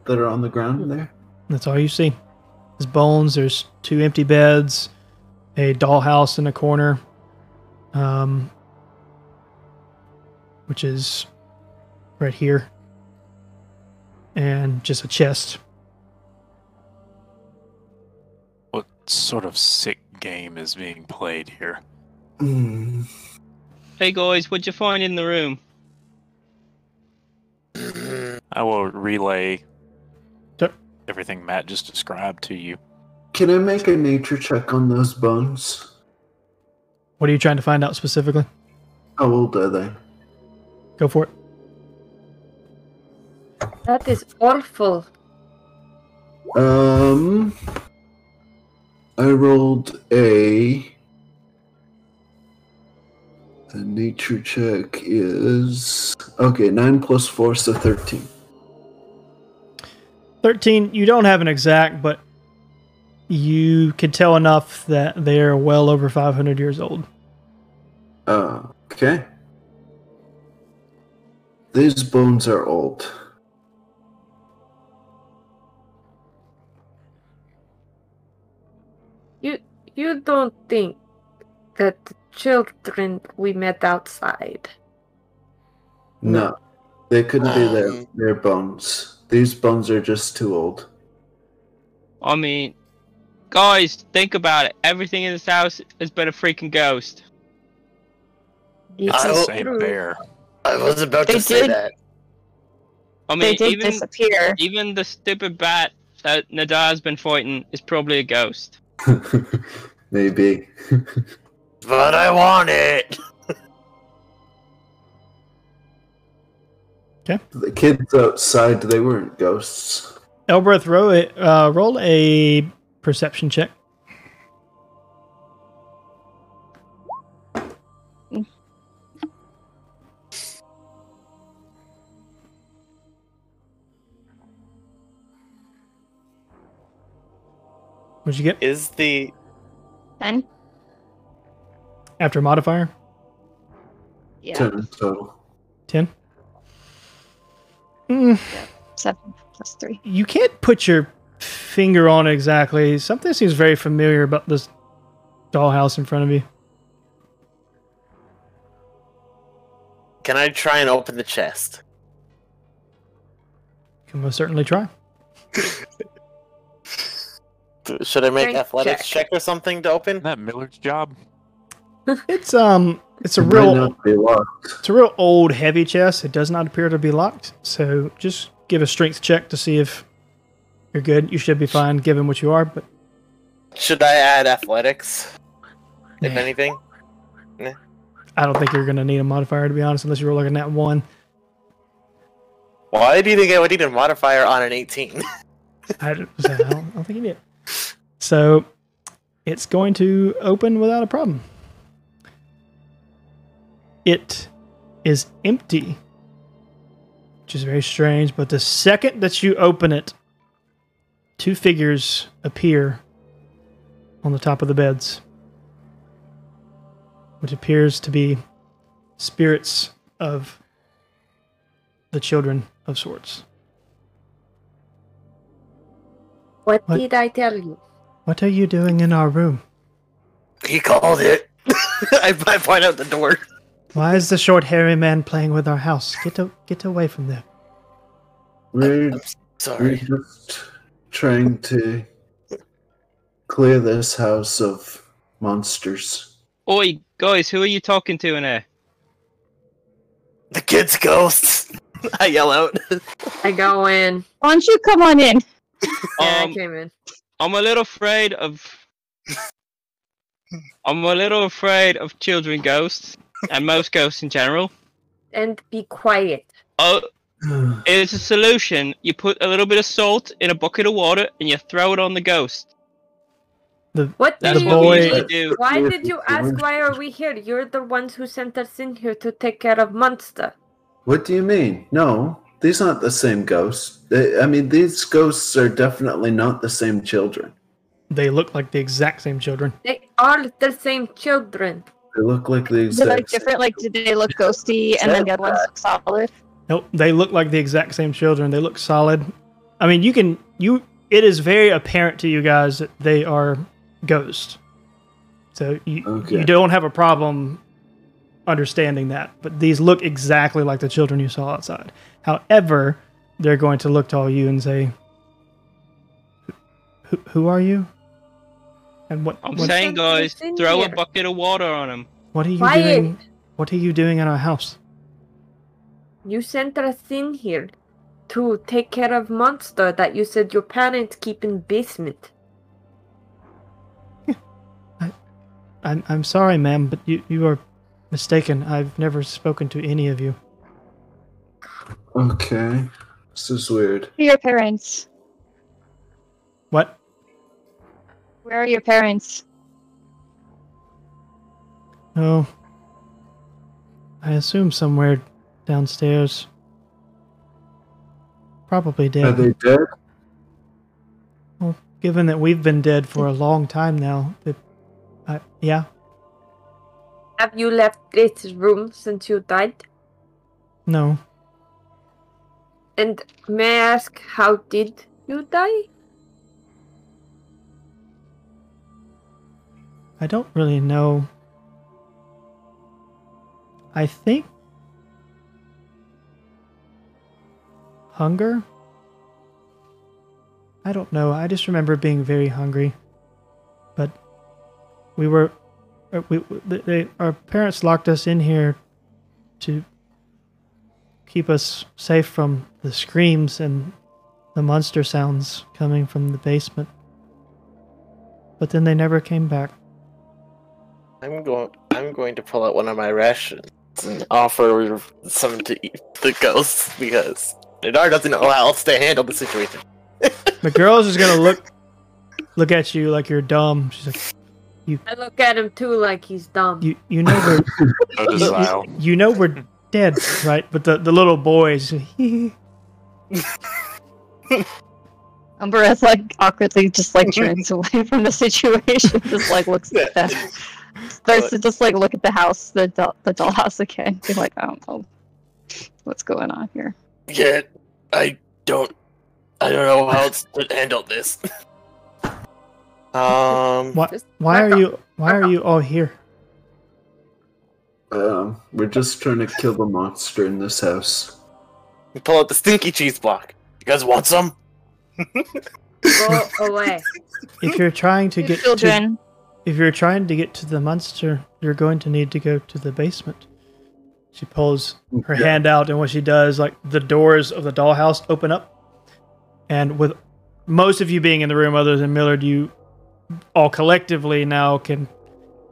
that are on the ground there? That's all you see. There's bones, there's two empty beds, a dollhouse in a corner, which is right here, and just a chest. What sort of sick game is being played here? Hey guys, what'd you find in the room? I will relay everything Matt just described to you. Can I make a nature check on those bones? What are you trying to find out specifically? How old are they? Go for it. That is awful. I rolled a nature check is... Okay, 9 plus 4, so 13. 13, you don't have an exact, but you can tell enough that they're well over 500 years old. Okay. These bones are old. You don't think that the children we met outside? No. They couldn't be their bones. These bones are just too old. I mean, guys, think about it. Everything in this house has been a freaking ghost. It's the same bear. I was about to say that. I mean, even the stupid bat that Nadar's been fighting is probably a ghost. Maybe. But I want it! Okay. The kids outside, they weren't ghosts. Elbereth, roll a perception check. What'd you get? Is the 10 after modifier? Yeah. 10 total. 10. Mm. 7 plus 3. You can't put your finger on it exactly. Something seems very familiar about this dollhouse in front of you. Can I try and open the chest? You can most certainly try. Should I make athletics check or something to open? That Millard's job. It's a real old heavy chest. It does not appear to be locked. So just give a strength check to see if you're good. You should be fine given what you are, but should I add athletics? Nah. If anything? Nah. I don't think you're gonna need a modifier, to be honest, unless you were looking at 1. Why do you think I would need a modifier on an 18? I don't think you need it. So it's going to open without a problem. It is empty, which is very strange, but the second that you open it, 2 figures appear on the top of the beds, which appears to be spirits of the children of sorts. What did I tell you? What are you doing in our room? He called it. I point out the door. Why is the short, hairy man playing with our house? Get away from there. I'm sorry. We're just trying to clear this house of monsters. Oi, guys, who are you talking to in there? The kid's ghosts. I yell out. I go in. Why don't you come on in? Yeah, I came in. I'm a little afraid of children ghosts. And most ghosts in general. And be quiet. Oh, it's a solution. You put a little bit of salt in a bucket of water and you throw it on the ghost. That's what we usually do. Why did you ask why are we here? You're the ones who sent us in here to take care of monster. What do you mean? No, these aren't the same ghosts. These ghosts are definitely not the same children. They look like the exact same children. They are the same children. They look like the exact different. Like, did they look ghosty and then the other ones look solid? Nope, they look like the exact same children. They look solid. I mean, it is very apparent to you guys that they are ghosts. So you don't have a problem understanding that. But these look exactly like the children you saw outside. However, they're going to look to all you and say, who are you? And I'm saying, guys, throw a bucket of water on him. What are you doing? What are you doing in our house? You sent us in here to take care of monster that you said your parents keep in basement. Yeah. I'm sorry, ma'am, but you are mistaken. I've never spoken to any of you. Okay. This is weird. Who are your parents? What? Where are your parents? Oh. I assume somewhere downstairs. Probably dead. Are they dead? Well, given that we've been dead for a long time now, yeah. Have you left this room since you died? No. And may I ask, how did you die? I don't really know. I think... hunger? I don't know. I just remember being very hungry. But we were... our parents locked us in here to keep us safe from the screams and the monster sounds coming from the basement. But then they never came back. I'm going to pull out one of my rations and offer some to eat the ghosts because Nadar doesn't know how else to handle the situation. The girl's just gonna look at you like you're dumb. She's like, you. I look at him too like he's dumb. You know we're you know we're dead, right? But the little boys. Umbereth like awkwardly just like turns away from the situation, just like looks at that. Starts to just like look at the house, the dollhouse again. Be like, I don't know what's going on here. Yeah, I don't know how else to handle this. Why are you all here? We're just trying to kill the monster in this house. We pull out the stinky cheese block. You guys want some? Go away. If you're trying to get children. If you're trying to get to the monster, you're going to need to go to the basement. She pulls her hand out, and what she does, like, the doors of the dollhouse open up. And with most of you being in the room, other than Millard, you all collectively now can,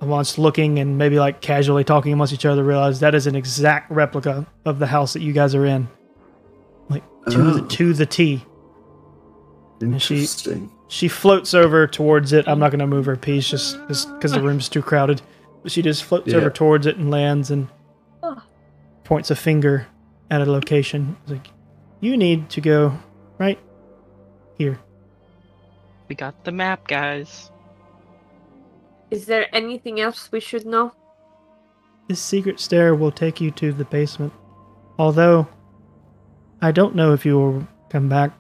amongst looking and maybe, like, casually talking amongst each other, realize that is an exact replica of the house that you guys are in. Like, to the T. Interesting. And she floats over towards it. I'm not going to move her piece just because the room's too crowded. But she just floats over towards it and lands and points a finger at a location. It's like, you need to go right here. We got the map, guys. Is there anything else we should know? This secret stair will take you to the basement. Although, I don't know if you will come back.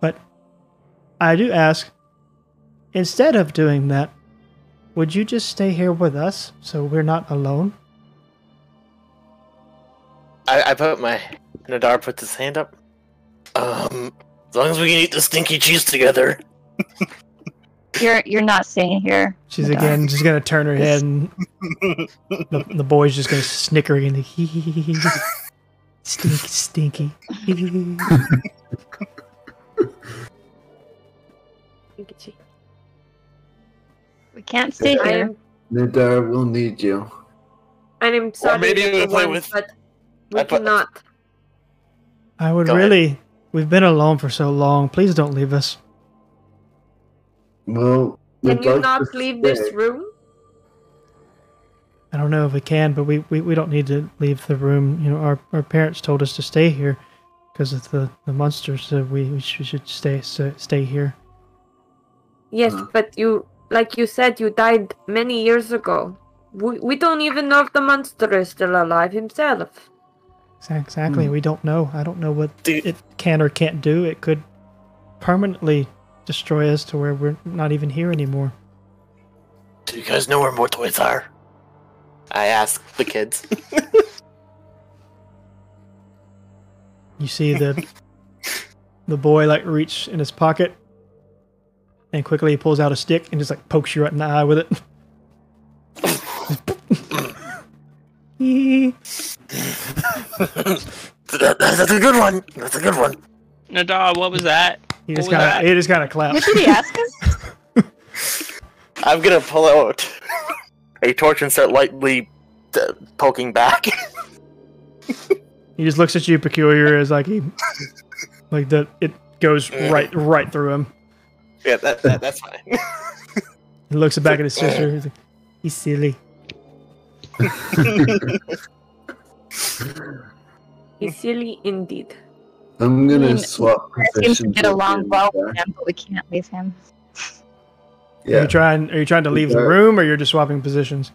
But I do ask, instead of doing that, would you just stay here with us so we're not alone? I put my... Nadar puts his hand up. As long as we can eat the stinky cheese together. You're not staying here. She's Nadar. Again just going to turn her head and the boy's just going to snicker and hee. Stinky. We can't stay here. Nadar will need you. And I'm sorry, but we cannot. I would really... We've been alone for so long. Please don't leave us. Well, can you not leave this room? I don't know if we can, but we don't need to leave the room. You know, our parents told us to stay here because of the monsters, so we should stay here. Yes, but you, like you said, you died many years ago. We don't even know if the monster is still alive himself. Exactly, we don't know. I don't know what it can or can't do. It could permanently destroy us to where we're not even here anymore. Do you guys know where more toys are? I asked the kids. You see the boy, like, reach in his pocket. And quickly he pulls out a stick and just, like, pokes you right in the eye with it. That's a good one. That's a good one. Nadar, what was that? He just kind of clapped. What did he ask us? I'm going to pull out a torch and start lightly poking back. He just looks at you peculiar as like he, like that it goes right through him. Yeah, that's fine. He looks back at his sister. He's like, he's silly. He's silly indeed. I'm gonna swap. Seems to get along well with him, but we can't leave him. Yeah. Are you trying to leave the room, or you're just swapping positions?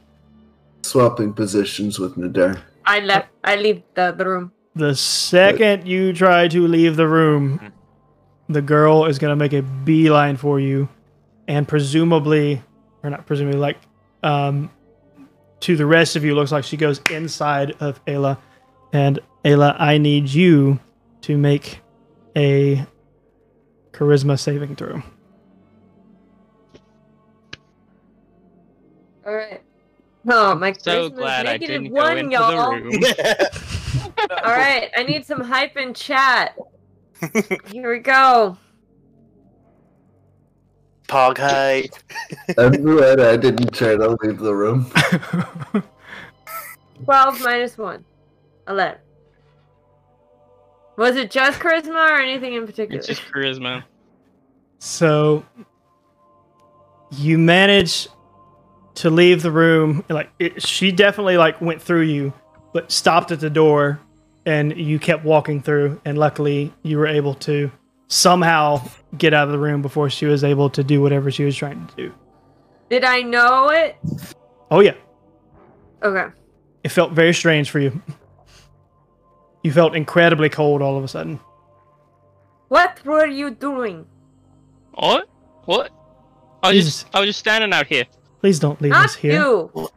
Swapping positions with Nadar. I leave the room. The second you try to leave the room, the girl is gonna make a beeline for you, and presumably, or not presumably, like, to the rest of you, looks like she goes inside of Ayla. And Ayla, I need you to make a charisma saving throw. All right. Oh, my charisma is negative one, y'all. All right, I need some hype in chat. Here we go. Pog hype. I'm glad I didn't try to leave the room. 12 minus 1, 11. Was it just charisma or anything in particular? It's just charisma. So you manage to leave the room. Like she definitely like went through you, but stopped at the door, and you kept walking through, and luckily you were able to somehow get out of the room before she was able to do whatever she was trying to do. Did I know it? Oh yeah. Okay. It felt very strange for you. You felt incredibly cold all of a sudden. What were you doing? What? What? I was just standing out here. Please don't leave us here. Not you!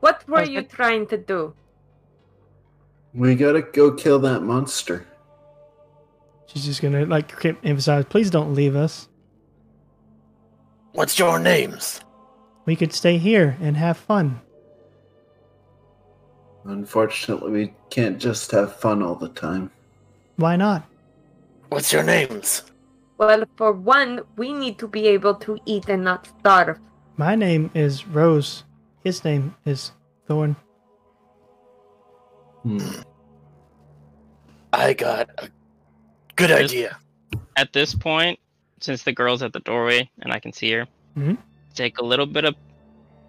What were you trying to do? We gotta go kill that monster. She's just gonna, like, emphasize, please don't leave us. What's your names? We could stay here and have fun. Unfortunately, we can't just have fun all the time. Why not? What's your names? Well, for one, we need to be able to eat and not starve. My name is Rose. His name is Thorne. I got a good idea. At this point, since the girl's at the doorway and I can see her, take a little bit of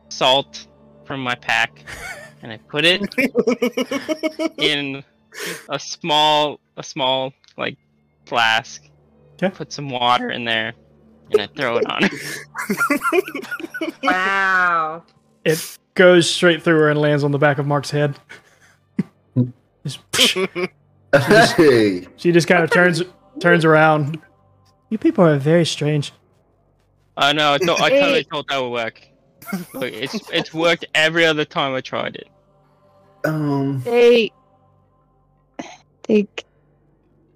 salt from my pack and I put it in a small like flask. Okay. Put some water in there, and I throw it on her. Wow. It goes straight through her and lands on the back of Mark's head. She just kind of turns around. You people are very strange. No, I totally thought that would work. Look, it's worked every other time I tried it. They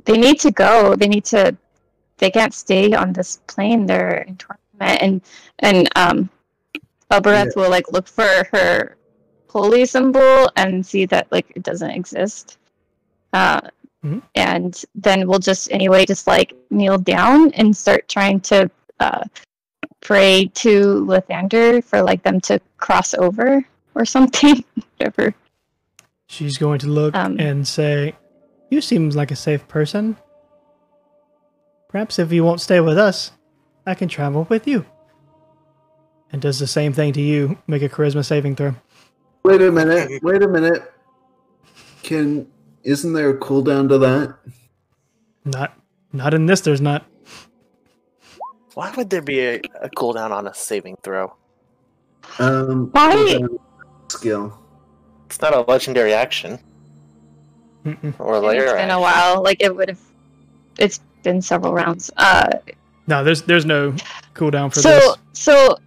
need to go. They can't stay on this plane. They're in torment, and Elbereth will like look for her holy symbol and see that like it doesn't exist, and then we'll just like kneel down and start trying to pray to Lathander for like them to cross over or something. Whatever. She's going to look and say, "You seem like a safe person. Perhaps if you won't stay with us, I can travel with you." And does the same thing to you. Make a charisma saving throw. Wait a minute. Wait a minute. Isn't there a cooldown to that? Not in this, there's not. Why would there be a cooldown on a saving throw? Why? Skill. It's not a legendary action. Or a layer action. It's been a while. Like, it would have... It's been several rounds. No, there's no cooldown for this. So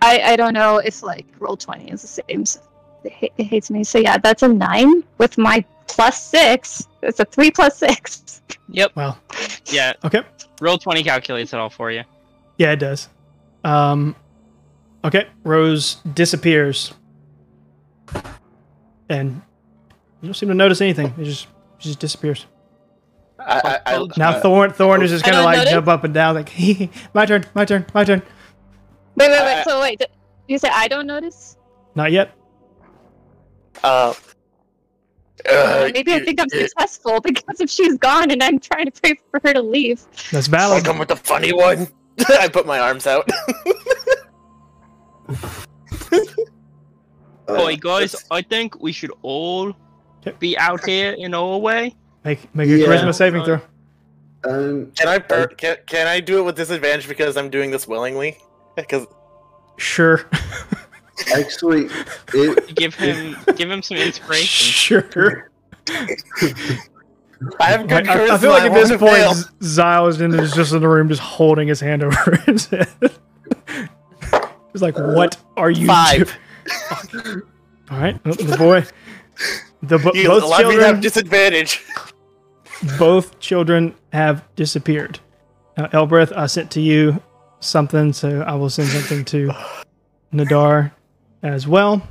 I don't know if like Roll20 is the same. So it hates me. So yeah, that's a 9 with my +6. It's a 3 + 6. Yep. Well. Yeah. Okay. Roll20 calculates it all for you. Yeah, it does. Okay. Rose disappears, and you don't seem to notice anything. She just disappears. Now Thorne is just gonna like jump up and down like, my turn. Wait. So wait, you say I don't notice? Not yet. Maybe I think I'm successful because if she's gone and I'm trying to pray for her to leave. That's valid. I'll come with the funny one. I put my arms out. Alright guys, I think we should all be out here in our way. Make your charisma saving throw. Can I do it with disadvantage because I'm doing this willingly? Because sure. Actually, give him some inspiration. Sure. I have good charisma. I feel like at this point, Zyle is just in the room, just holding his hand over his head. He's like, "What are you doing?" All right, the boy. Both children have disadvantage. Both children have disappeared. Elbereth, I sent to you something, so I will send something to Nadar as well.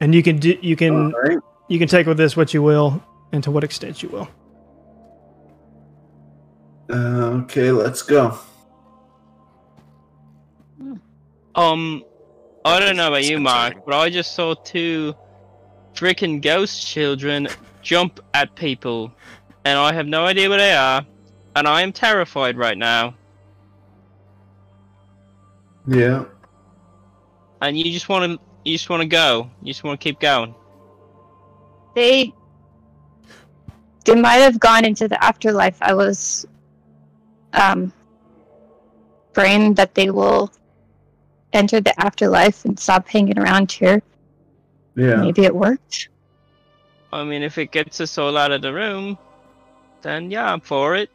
And you can you can take with this what you will and to what extent you will. Okay, let's go. I don't know about you, Mark, but I just saw two freaking ghost children jump at people, and I have no idea where they are, and I am terrified right now. Yeah. And you just want to go. You just want to keep going. They might have gone into the afterlife. I was praying that they will enter the afterlife and stop hanging around here. Yeah. Maybe it worked. I mean, if it gets us all out of the room, then yeah, I'm for it.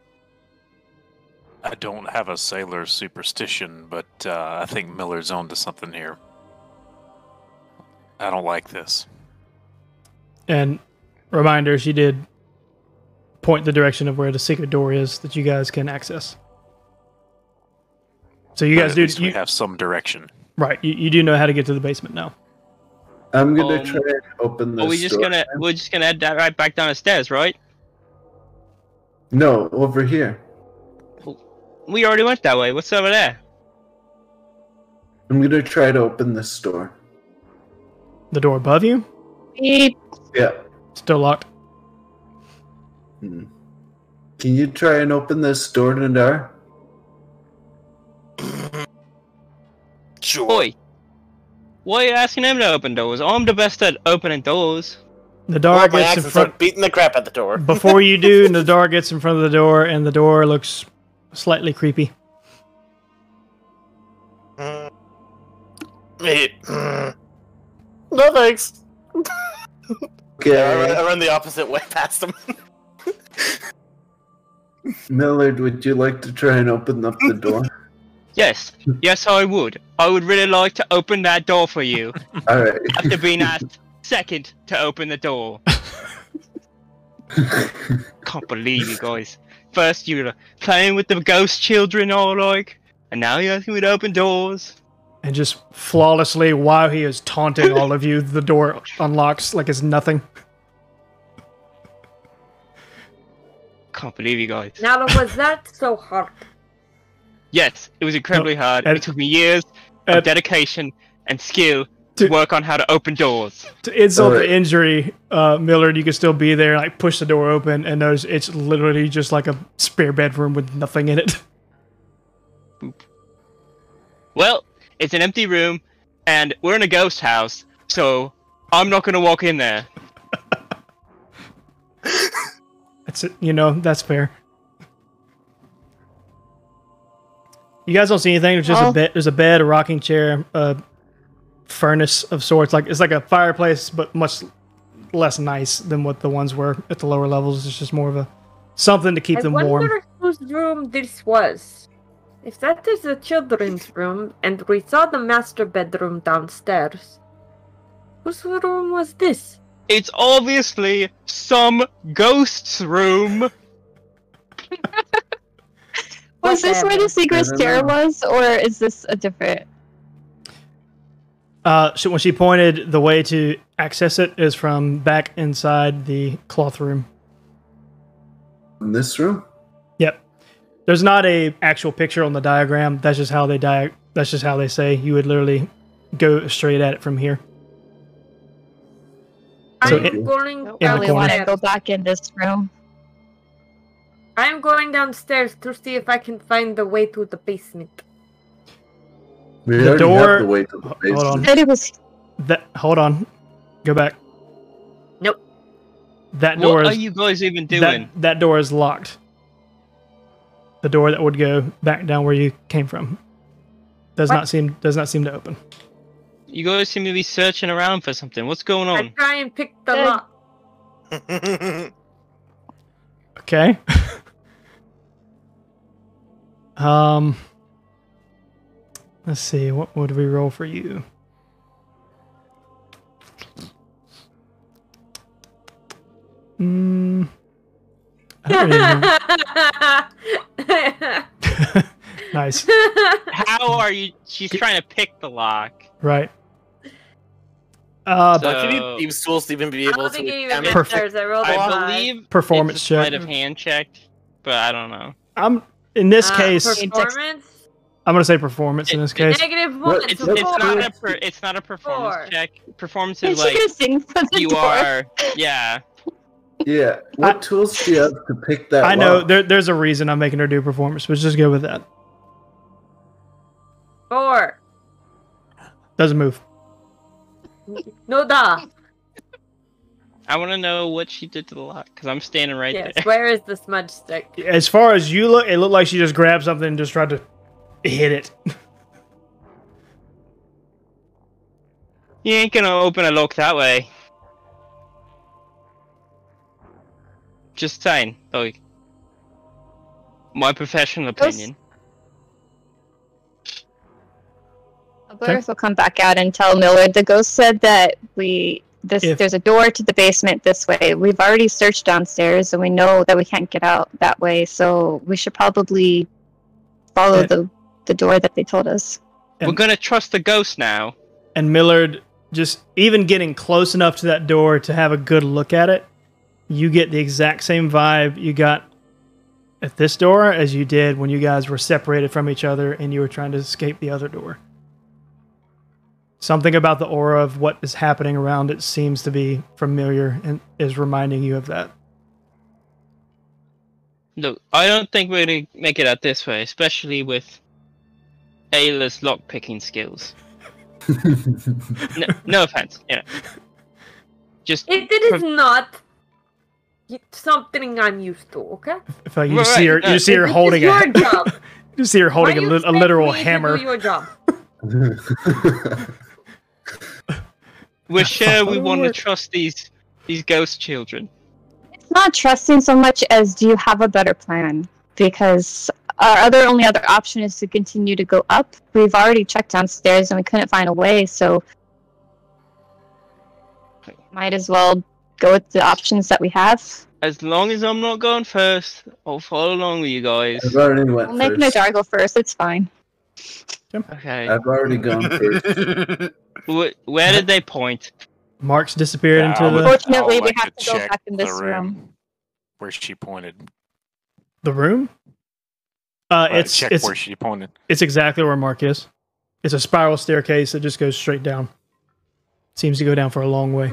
I don't have a sailor superstition, but I think Miller's onto something here. I don't like this. And reminder, she did point the direction of where the secret door is that you guys can access. So you guys do have some direction. Right, you do know how to get to the basement now. I'm going to try and open this door. We're just going to head right back down the stairs, right? No, over here. We already went that way. What's over there? I'm going to try to open this door. The door above you? Yeah. Still locked. Can you try and open this door, Nadar? Sure. Boy, why are you asking him to open doors? I'm the best at opening doors. Nadar gets in front, beating the crap at the door. Before you do, Nadar gets in front of the door, and the door looks slightly creepy. No thanks. Okay, I run the opposite way past them. Millard, would you like to try and open up the door? Yes, I would. I would really like to open that door for you. All right. After being asked second to open the door. Can't believe you guys. First, you were playing with the ghost children, and now you're asking me to open doors. And just flawlessly, while he is taunting all of you, the door unlocks like it's nothing. Can't believe you guys. Now, was that so hard? Yes, it was incredibly hard. It took me years of dedication and skill to work on how to open doors. To insult the injury, Millard, you can still be there, like push the door open, and notice it's literally just like a spare bedroom with nothing in it. Boop. Well, it's an empty room, and we're in a ghost house, so I'm not going to walk in there. That's it. You know, that's fair. You guys don't see anything. There's just a bed. There's a bed, a rocking chair, furnace of sorts. Like it's like a fireplace, but much less nice than what the ones were at the lower levels. It's just more of a something to keep them warm. I wonder whose room this was. If that is the children's room, and we saw the master bedroom downstairs, whose room was this? It's obviously some ghost's room. Was this where the secret stair was, or is this a different? So when she pointed, the way to access it is from back inside the cloth room. In this room? Yep. There's not a actual picture on the diagram. That's just how they say you would literally go straight at it from here. So I'm going. I really want to go back in this room. I'm going downstairs to see if I can find the way to the basement. We the door. Have the way to the basement. Hold on. It was... hold on. Go back. Nope. That door. What are you guys even doing? That door is locked. The door that would go back down where you came from does not seem to open. You guys seem to be searching around for something. What's going on? I try and pick the lock. Okay. Let's see. What would we roll for you? Nice. How are you? She's trying to pick the lock. Right. But can you use tools to even be able to? I believe performance it's check. Might have hand checked, but I don't know. I'm in this case. Performance. I'm gonna say performance in this case. -1. It's not a performance check. Performance is like you are. Yeah. Yeah. What tools do you have to pick that? I know there's a reason I'm making her do performance. Let's just go with that. 4. Doesn't move. No da. I want to know what she did to the lock because I'm standing right there. Where is the smudge stick? As far as you look, it looked like she just grabbed something and just tried to hit it. You ain't gonna open a lock that way. Just saying, like my professional opinion. Elbereth will come back out and tell Millard the ghost said that there's a door to the basement this way. We've already searched downstairs and we know that we can't get out that way, so we should probably follow the door that they told us. We're gonna trust the ghost now. And Millard, just even getting close enough to that door to have a good look at it, you get the exact same vibe you got at this door as you did when you guys were separated from each other and you were trying to escape the other door. Something about the aura of what is happening around it seems to be familiar and is reminding you of that. Look, I don't think we're going to make it out this way, especially with Ayla's lockpicking skills. No offense. You know. Just it is not something I'm used to, okay? You see her holding your job. You see her holding a literal hammer. Your job. We're sure we want to trust these ghost children. It's not trusting so much as do you have a better plan? Because our only other option is to continue to go up. We've already checked downstairs and we couldn't find a way, so might as well go with the options that we have. As long as I'm not going first, I'll follow along with you guys. We'll make Nadar go first. It's fine. Okay. I've already gone first. Where did they point? Mark's disappeared into the... Unfortunately, we have to go back in this room. Where she pointed. The room? Check where she pointed. It's exactly where Mark is. It's a spiral staircase that just goes straight down. Seems to go down for a long way.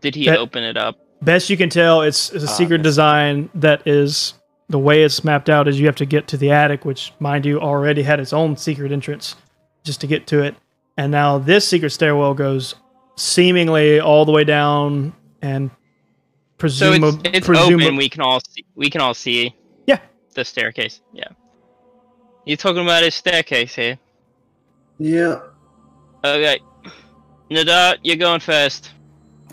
Did he open it up? Best you can tell, it's a secret design that is... The way it's mapped out is you have to get to the attic, which, mind you, already had its own secret entrance just to get to it. And now this secret stairwell goes seemingly all the way down and presumably... So it's open. We can all see yeah. The staircase. Yeah. You're talking about a staircase here? Yeah. Okay. Nadar, you're going first.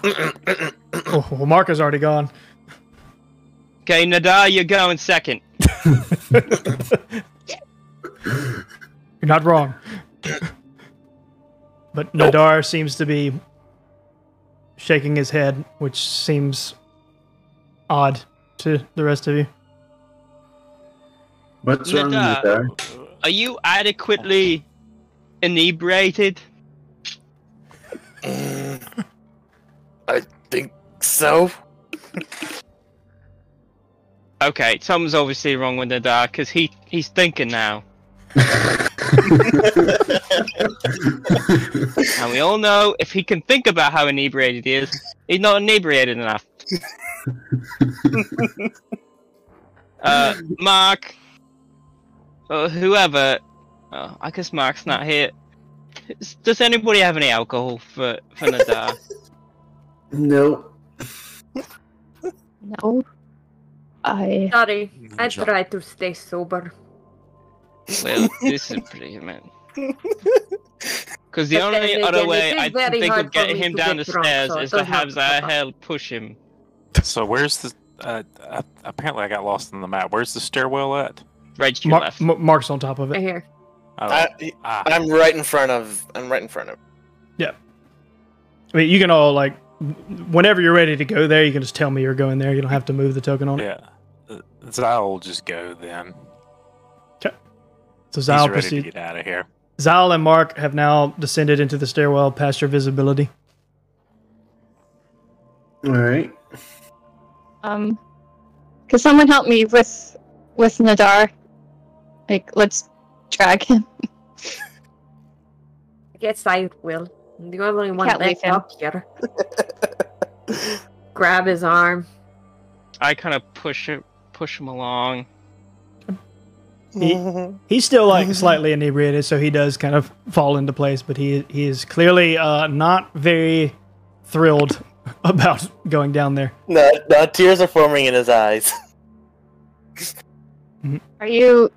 Oh, well, Mark is already gone. Okay, Nadar, you're going second. You're not wrong. But Nadar seems to be shaking his head, which seems odd to the rest of you. What's wrong, Nadar? Are you adequately inebriated? I think so. Okay, something's obviously wrong with Nadar, because he's thinking now. And we all know if he can think about how inebriated he is, he's not inebriated enough. Mark, or whoever, oh, I guess Mark's not here. Does anybody have any alcohol for Nadar? No. No. Sorry, I try to stay sober. Well, this is pretty, man. Because the only other way I think of getting him down the stairs is to have Zyle push him. So where's the... apparently I got lost in the map. Where's the stairwell at? Right to your left. Mark's on top of it. Right here. I'm right in front of... Yeah. I mean, you can all, like... Whenever you're ready to go there, you can just tell me you're going there. You don't have to move the token on it. Yeah. Zyle just go then. Okay. So Zyle proceeds to get out of here. Zyle and Mark have now descended into the stairwell past your visibility. All right. Could someone help me with Nadar? Like, let's drag him. I guess I will. The only one left up here. Grab his arm. I kind of push him along. He's still like slightly inebriated, so he does kind of fall into place. But he is clearly not very thrilled about going down there. No, tears are forming in his eyes. Are you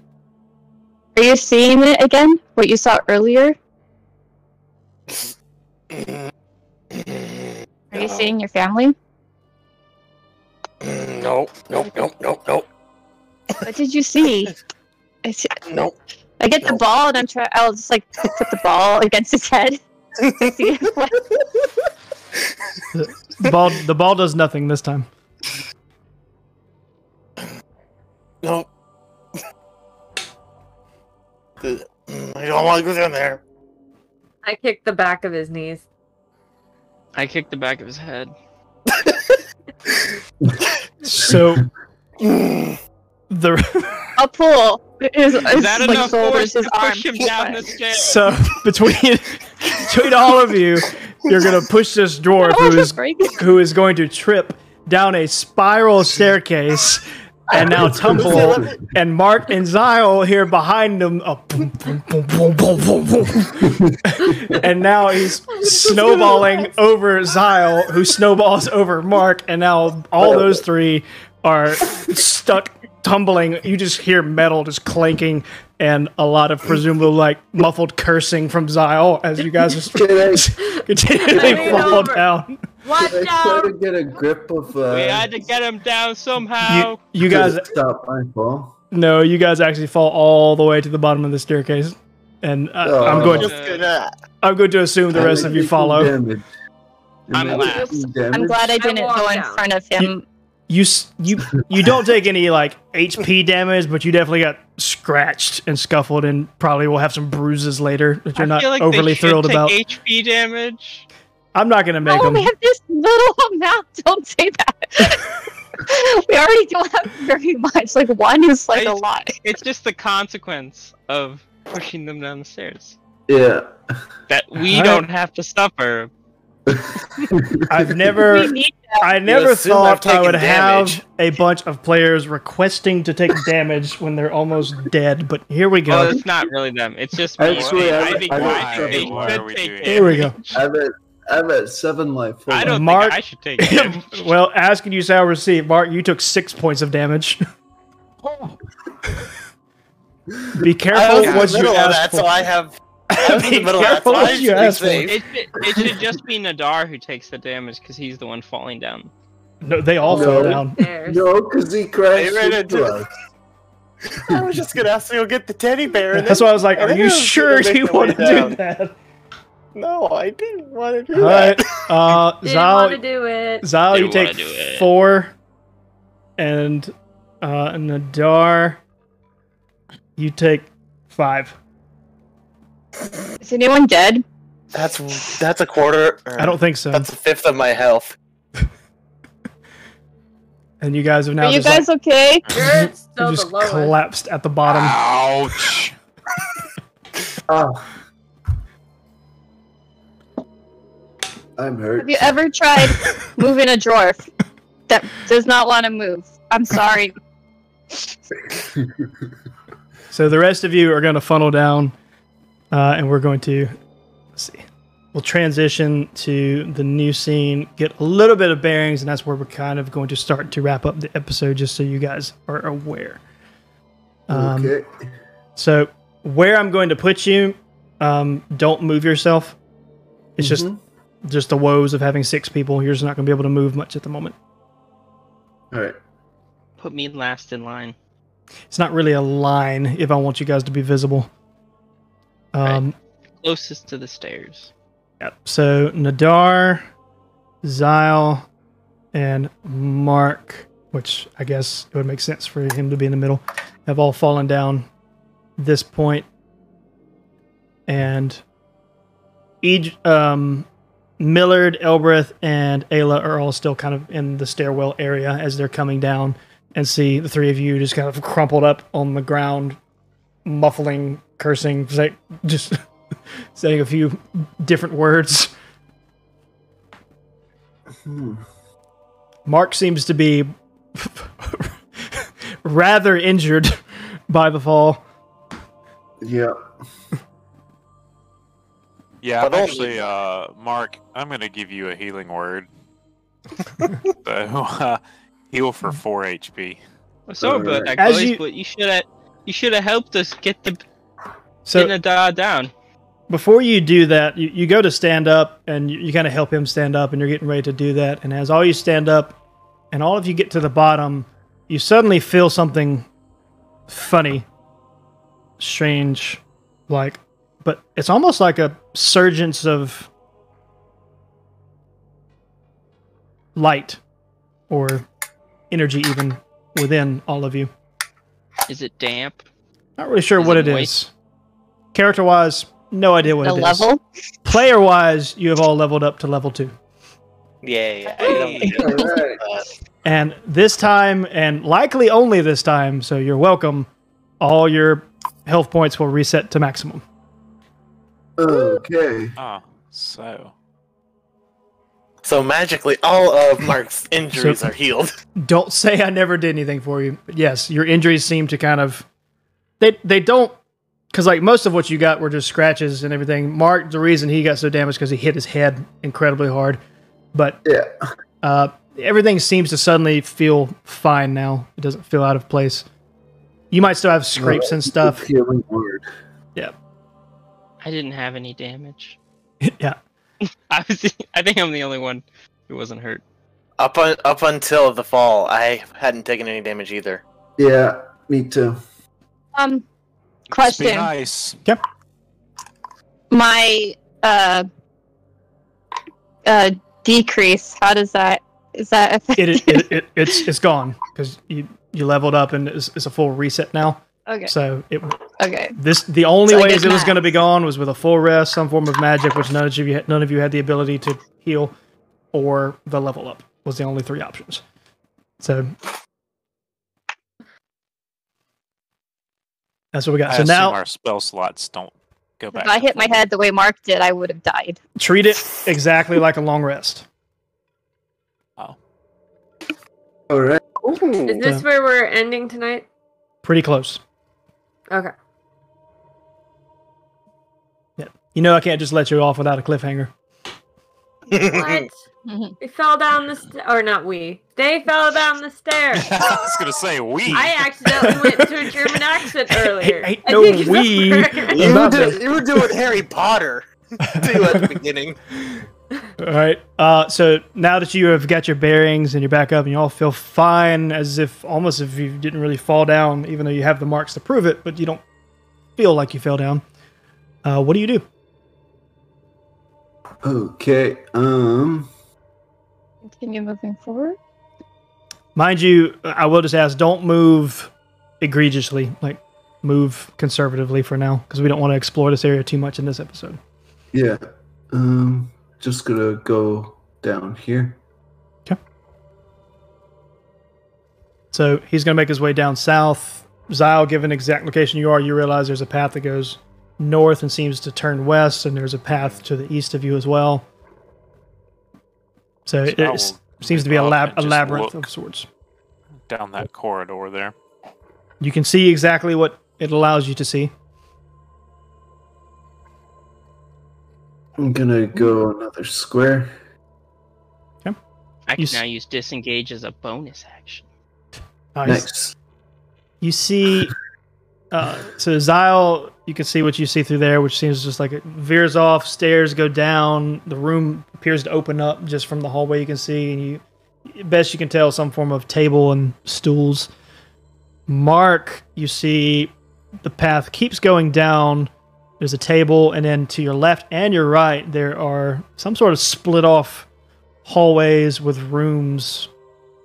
seeing it again? What you saw earlier? Are you seeing your family? Nope. What did you see? Nope. I get the ball and I'll just like put the ball against his head. To see what... the ball does nothing this time. Nope. I don't want to go down there. I kicked the back of his knees. I kicked the back of his head. So the I'll pull. Is that enough force to push him down the stairs? So between all of you, you're gonna push this dwarf who is going to trip down a spiral staircase. And now tumble, and Mark and Zyle here behind him. Oh, boom, boom, boom, boom, boom, boom, boom. And now he's snowballing over Zyle, who snowballs over Mark, and now all those three are stuck tumbling. You just hear metal just clanking, and a lot of presumably like muffled cursing from Zyle as you guys just continually fall down. Watch out! I tried to get a grip of. We had to get him down somehow. You guys stop my fall. No, you guys actually fall all the way to the bottom of the staircase, and I'm going to assume the rest of you follow. I'm glad I didn't go in front of him. You don't take any like HP damage, but you definitely got scratched and scuffled, and probably will have some bruises later that you're not overly thrilled about. HP damage. I'm not going to make them. We have this little amount. Don't say that. We already don't have very much. Like, one is, like, a lot. It's just the consequence of pushing them down the stairs. Yeah. That we don't have to suffer. I never thought I would have a bunch of players requesting to take damage when they're almost dead, but here we go. Oh, it's not really them. It's just me. Here we go. I'm at 7 life. I don't think I should take damage. Well, asking you shall receive. Mark, you took 6 points of damage. Be careful what you ask for. So I have... Be careful what you ask for. It should just be Nadar who takes the damage, because he's the one falling down. No, they all fall down. No, because he crashed into us. I was just going to ask you to get the teddy bear. That's why I was like, are you sure you want to do that? No, I didn't want to do that. Didn't want to do it. Zyle, you take 4, and Nadar, you take 5. Is anyone dead? That's a quarter. I don't think so. That's a 1/5 of my health. And you guys have now. Are you guys okay? You're still just collapsed at the bottom. Ouch. Oh. I'm hurt. Have you ever tried moving a dwarf that does not want to move? I'm sorry. So the rest of you are going to funnel down, and we're going to, let's see, we'll transition to the new scene, get a little bit of bearings, and that's where we're kind of going to start to wrap up the episode, just so you guys are aware. Okay. So where I'm going to put you, don't move yourself. It's just the woes of having 6 people. You're just not going to be able to move much at the moment. All right. Put me last in line. It's not really a line if I want you guys to be visible. Right. Closest to the stairs. Yep. So Nadar, Zyle, and Mark, which I guess it would make sense for him to be in the middle, have all fallen down this point. And Millard, Elbereth, and Ayla are all still kind of in the stairwell area as they're coming down and see the 3 of you just kind of crumpled up on the ground, muffling, cursing, just saying a few different words. Mark seems to be rather injured by the fall. Yeah. Yeah, but actually, Mark, I'm going to give you a healing word. So, heal for 4 HP. So good, actually, but you should have helped us get the Nadar down. Before you do that, you go to stand up, and you kind of help him stand up, and you're getting ready to do that. And as all you stand up, and all of you get to the bottom, you suddenly feel something funny, strange, like. But it's almost like a surgence of light or energy even within all of you. Is it damp? Not really sure what it is. Character-wise, no idea what it is. Level? Player-wise, you have all leveled up to level 2. Yay. And this time, and likely only this time, so you're welcome, all your health points will reset to maximum. Okay. Ah, so magically all of Mark's injuries are healed. Don't say I never did anything for you. But yes, your injuries seem to kind of they don't, because like most of what you got were just scratches and everything. Mark, the reason he got so damaged because he hit his head incredibly hard. But yeah, everything seems to suddenly feel fine now. It doesn't feel out of place. You might still have scrapes and stuff. Healing word. Yeah. I didn't have any damage. Yeah. I think I'm the only one who wasn't hurt. Up until the fall, I hadn't taken any damage either. Yeah, me too. Question. Be nice. Yep. My decrease, how does that affect it's gone because you leveled up and it's a full reset now. Okay. So it the only way it was going to be gone was with a full rest, some form of magic, which none of you had the ability to heal, or the level up was the only 3 options. So that's what we got. So now our spell slots don't go back. If I hit my head the way Mark did, I would have died. Treat it exactly like a long rest. Oh. All right. Ooh. Is this where we're ending tonight? Pretty close. Okay. Yeah. You know I can't just let you off without a cliffhanger. What? We fell down the stairs. Or not we. They fell down the stairs. I was going to say we. I accidentally went to a German accent earlier. Ain't no we. You were doing Harry Potter too at the beginning. Alright, so now that you have got your bearings and you're back up and you all feel fine, as if almost if you didn't really fall down, even though you have the marks to prove it, but you don't feel like you fell down. What do you do? Okay, continue moving forward? Mind you, I will just ask, don't move egregiously, like move conservatively for now, because we don't want to explore this area too much in this episode. Yeah, just gonna go down here. Okay. So he's gonna make his way down south. Zyle, given exact location you are, you realize there's a path that goes north and seems to turn west, and there's a path to the east of you as well. So it seems to be a labyrinth of sorts. Down that corridor there. You can see exactly what it allows you to see. I'm gonna go another square. Okay. I can now use disengage as a bonus action. Nice. Next. You see, so Zyle, you can see what you see through there, which seems just like it veers off, stairs go down, the room appears to open up just from the hallway you can see, and you, best you can tell, some form of table and stools. Mark, you see the path keeps going down. There's a table, and then to your left and your right, there are some sort of split-off hallways with rooms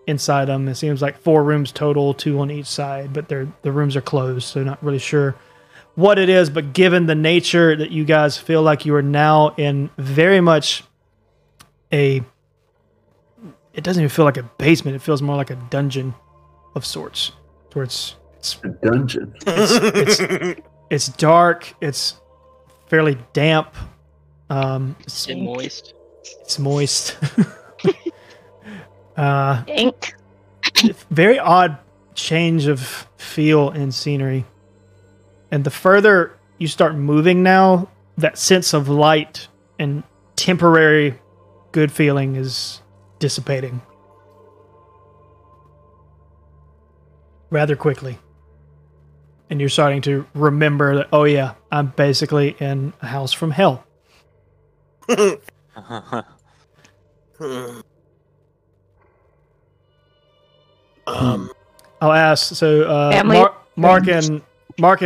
inside them. It seems like 4 rooms total, 2 on each side, but the rooms are closed, so not really sure what it is. But given the nature that you guys feel like you are now in very much a... It doesn't even feel like a basement. It feels more like a dungeon of sorts. Where it's a dungeon. It's dark. It's... fairly damp. It's moist. It's moist. Very odd change of feel and scenery. And the further you start moving now, that sense of light and temporary good feeling is dissipating. Rather quickly. And you're starting to remember that, oh yeah, I'm basically in a house from hell. I'll ask. So Mark and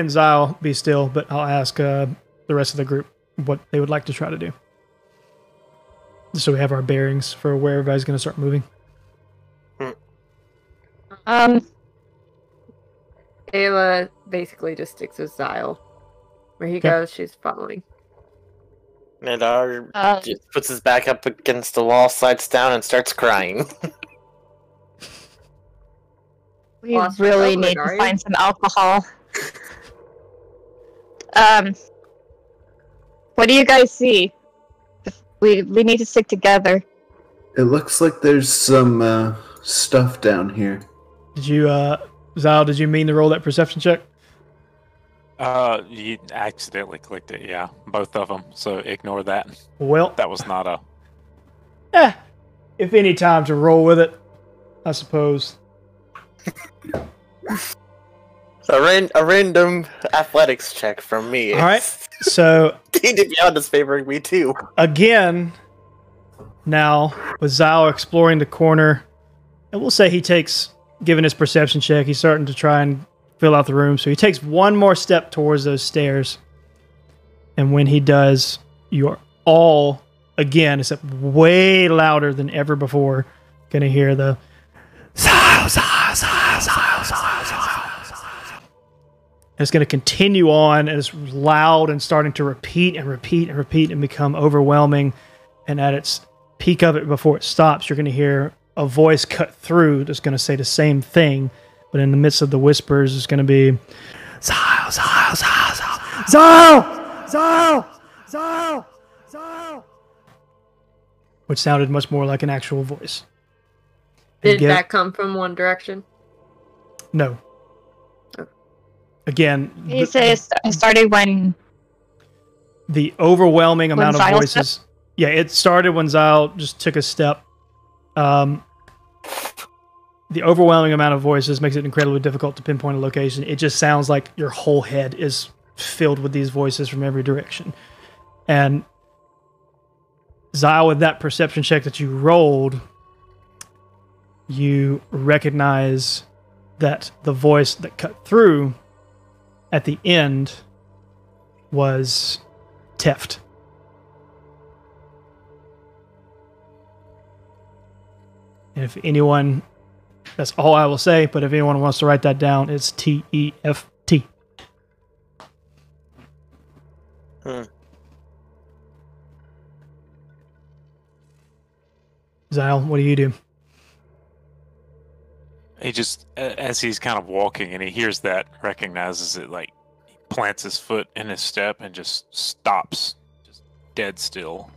Zyle be still, but I'll ask the rest of the group what they would like to try to do, so we have our bearings for where everybody's going to start moving. Ayla basically just sticks with Zyle. Where he goes, she's following. Nadar just puts his back up against the wall, slides down, and starts crying. We really need to find some alcohol. What do you guys see? We need to stick together. It looks like there's some stuff down here. Did you, Zyle, did you mean to roll that perception check? You accidentally clicked it, yeah. Both of them, so ignore that. Well, that was not a... if any time to roll with it, I suppose. A random athletics check from me. Alright, so... he did beyond his favoring me, too. Again, now, with Zyle exploring the corner, and we'll say he takes... Given his perception check, he's starting to try and fill out the room. So he takes one more step towards those stairs. And when he does, you are all, again, except way louder than ever before, going to hear the... It's going to continue on as loud and starting to repeat and repeat and repeat and become overwhelming. And at its peak of it, before it stops, you're going to hear... a voice cut through that's going to say the same thing, but in the midst of the whispers, it's going to be Zyle, Zyle, Zyle, Zyle, Zyle, Zyle, Zyle, Zyle, which sounded much more like an actual voice. Did that come from one direction? No. Oh. Again, you say it started when the overwhelming amount of voices. Yeah, it started when Zyle just took a step. The overwhelming amount of voices makes it incredibly difficult to pinpoint a location. It just sounds like your whole head is filled with these voices from every direction. And Zyle, with that perception check that you rolled, you recognize that the voice that cut through at the end was Teft. And if anyone, that's all I will say, but if anyone wants to write that down, it's T-E-F-T. Zyle, what do you do? He just, as he's kind of walking and he hears that, recognizes it, like, he plants his foot in his step and just stops, just dead still.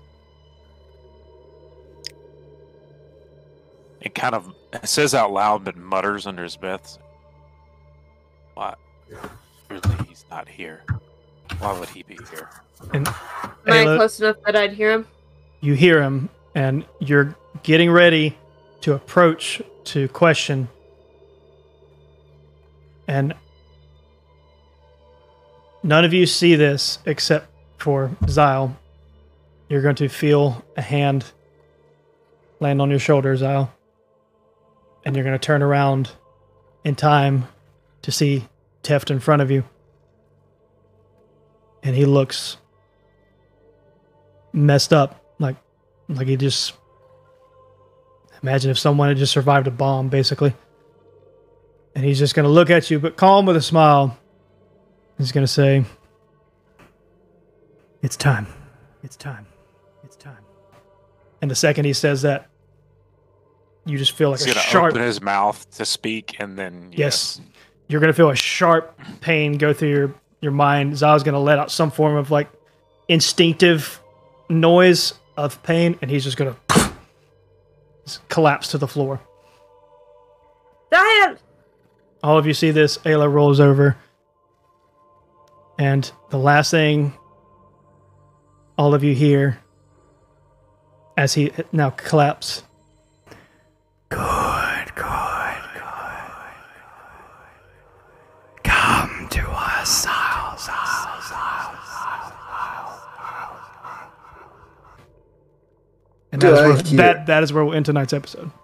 It kind of says out loud, but mutters under his breath. Why? Really, he's not here. Why would he be here? And am I close enough that I'd hear him? You hear him, and you're getting ready to approach to question. And none of you see this except for Zyle. You're going to feel a hand land on your shoulder, Zyle. And you're going to turn around in time to see Teft in front of you. And he looks messed up. Like he just... Imagine if someone had just survived a bomb, basically. And he's just going to look at you, but calm with a smile. He's going to say, "It's time. It's time. It's time." And the second he says that, you just feel like he's gonna open his mouth to speak, and then... Yes. You're going to feel a sharp pain go through your mind. Zyle's going to let out some form of, like, instinctive noise of pain, and he's just going to collapse to the floor. Damn! All of you see this. Ayla rolls over. And the last thing all of you hear as he now collapses. Good. Come to us, Zyle. And that is where we'll end tonight's episode.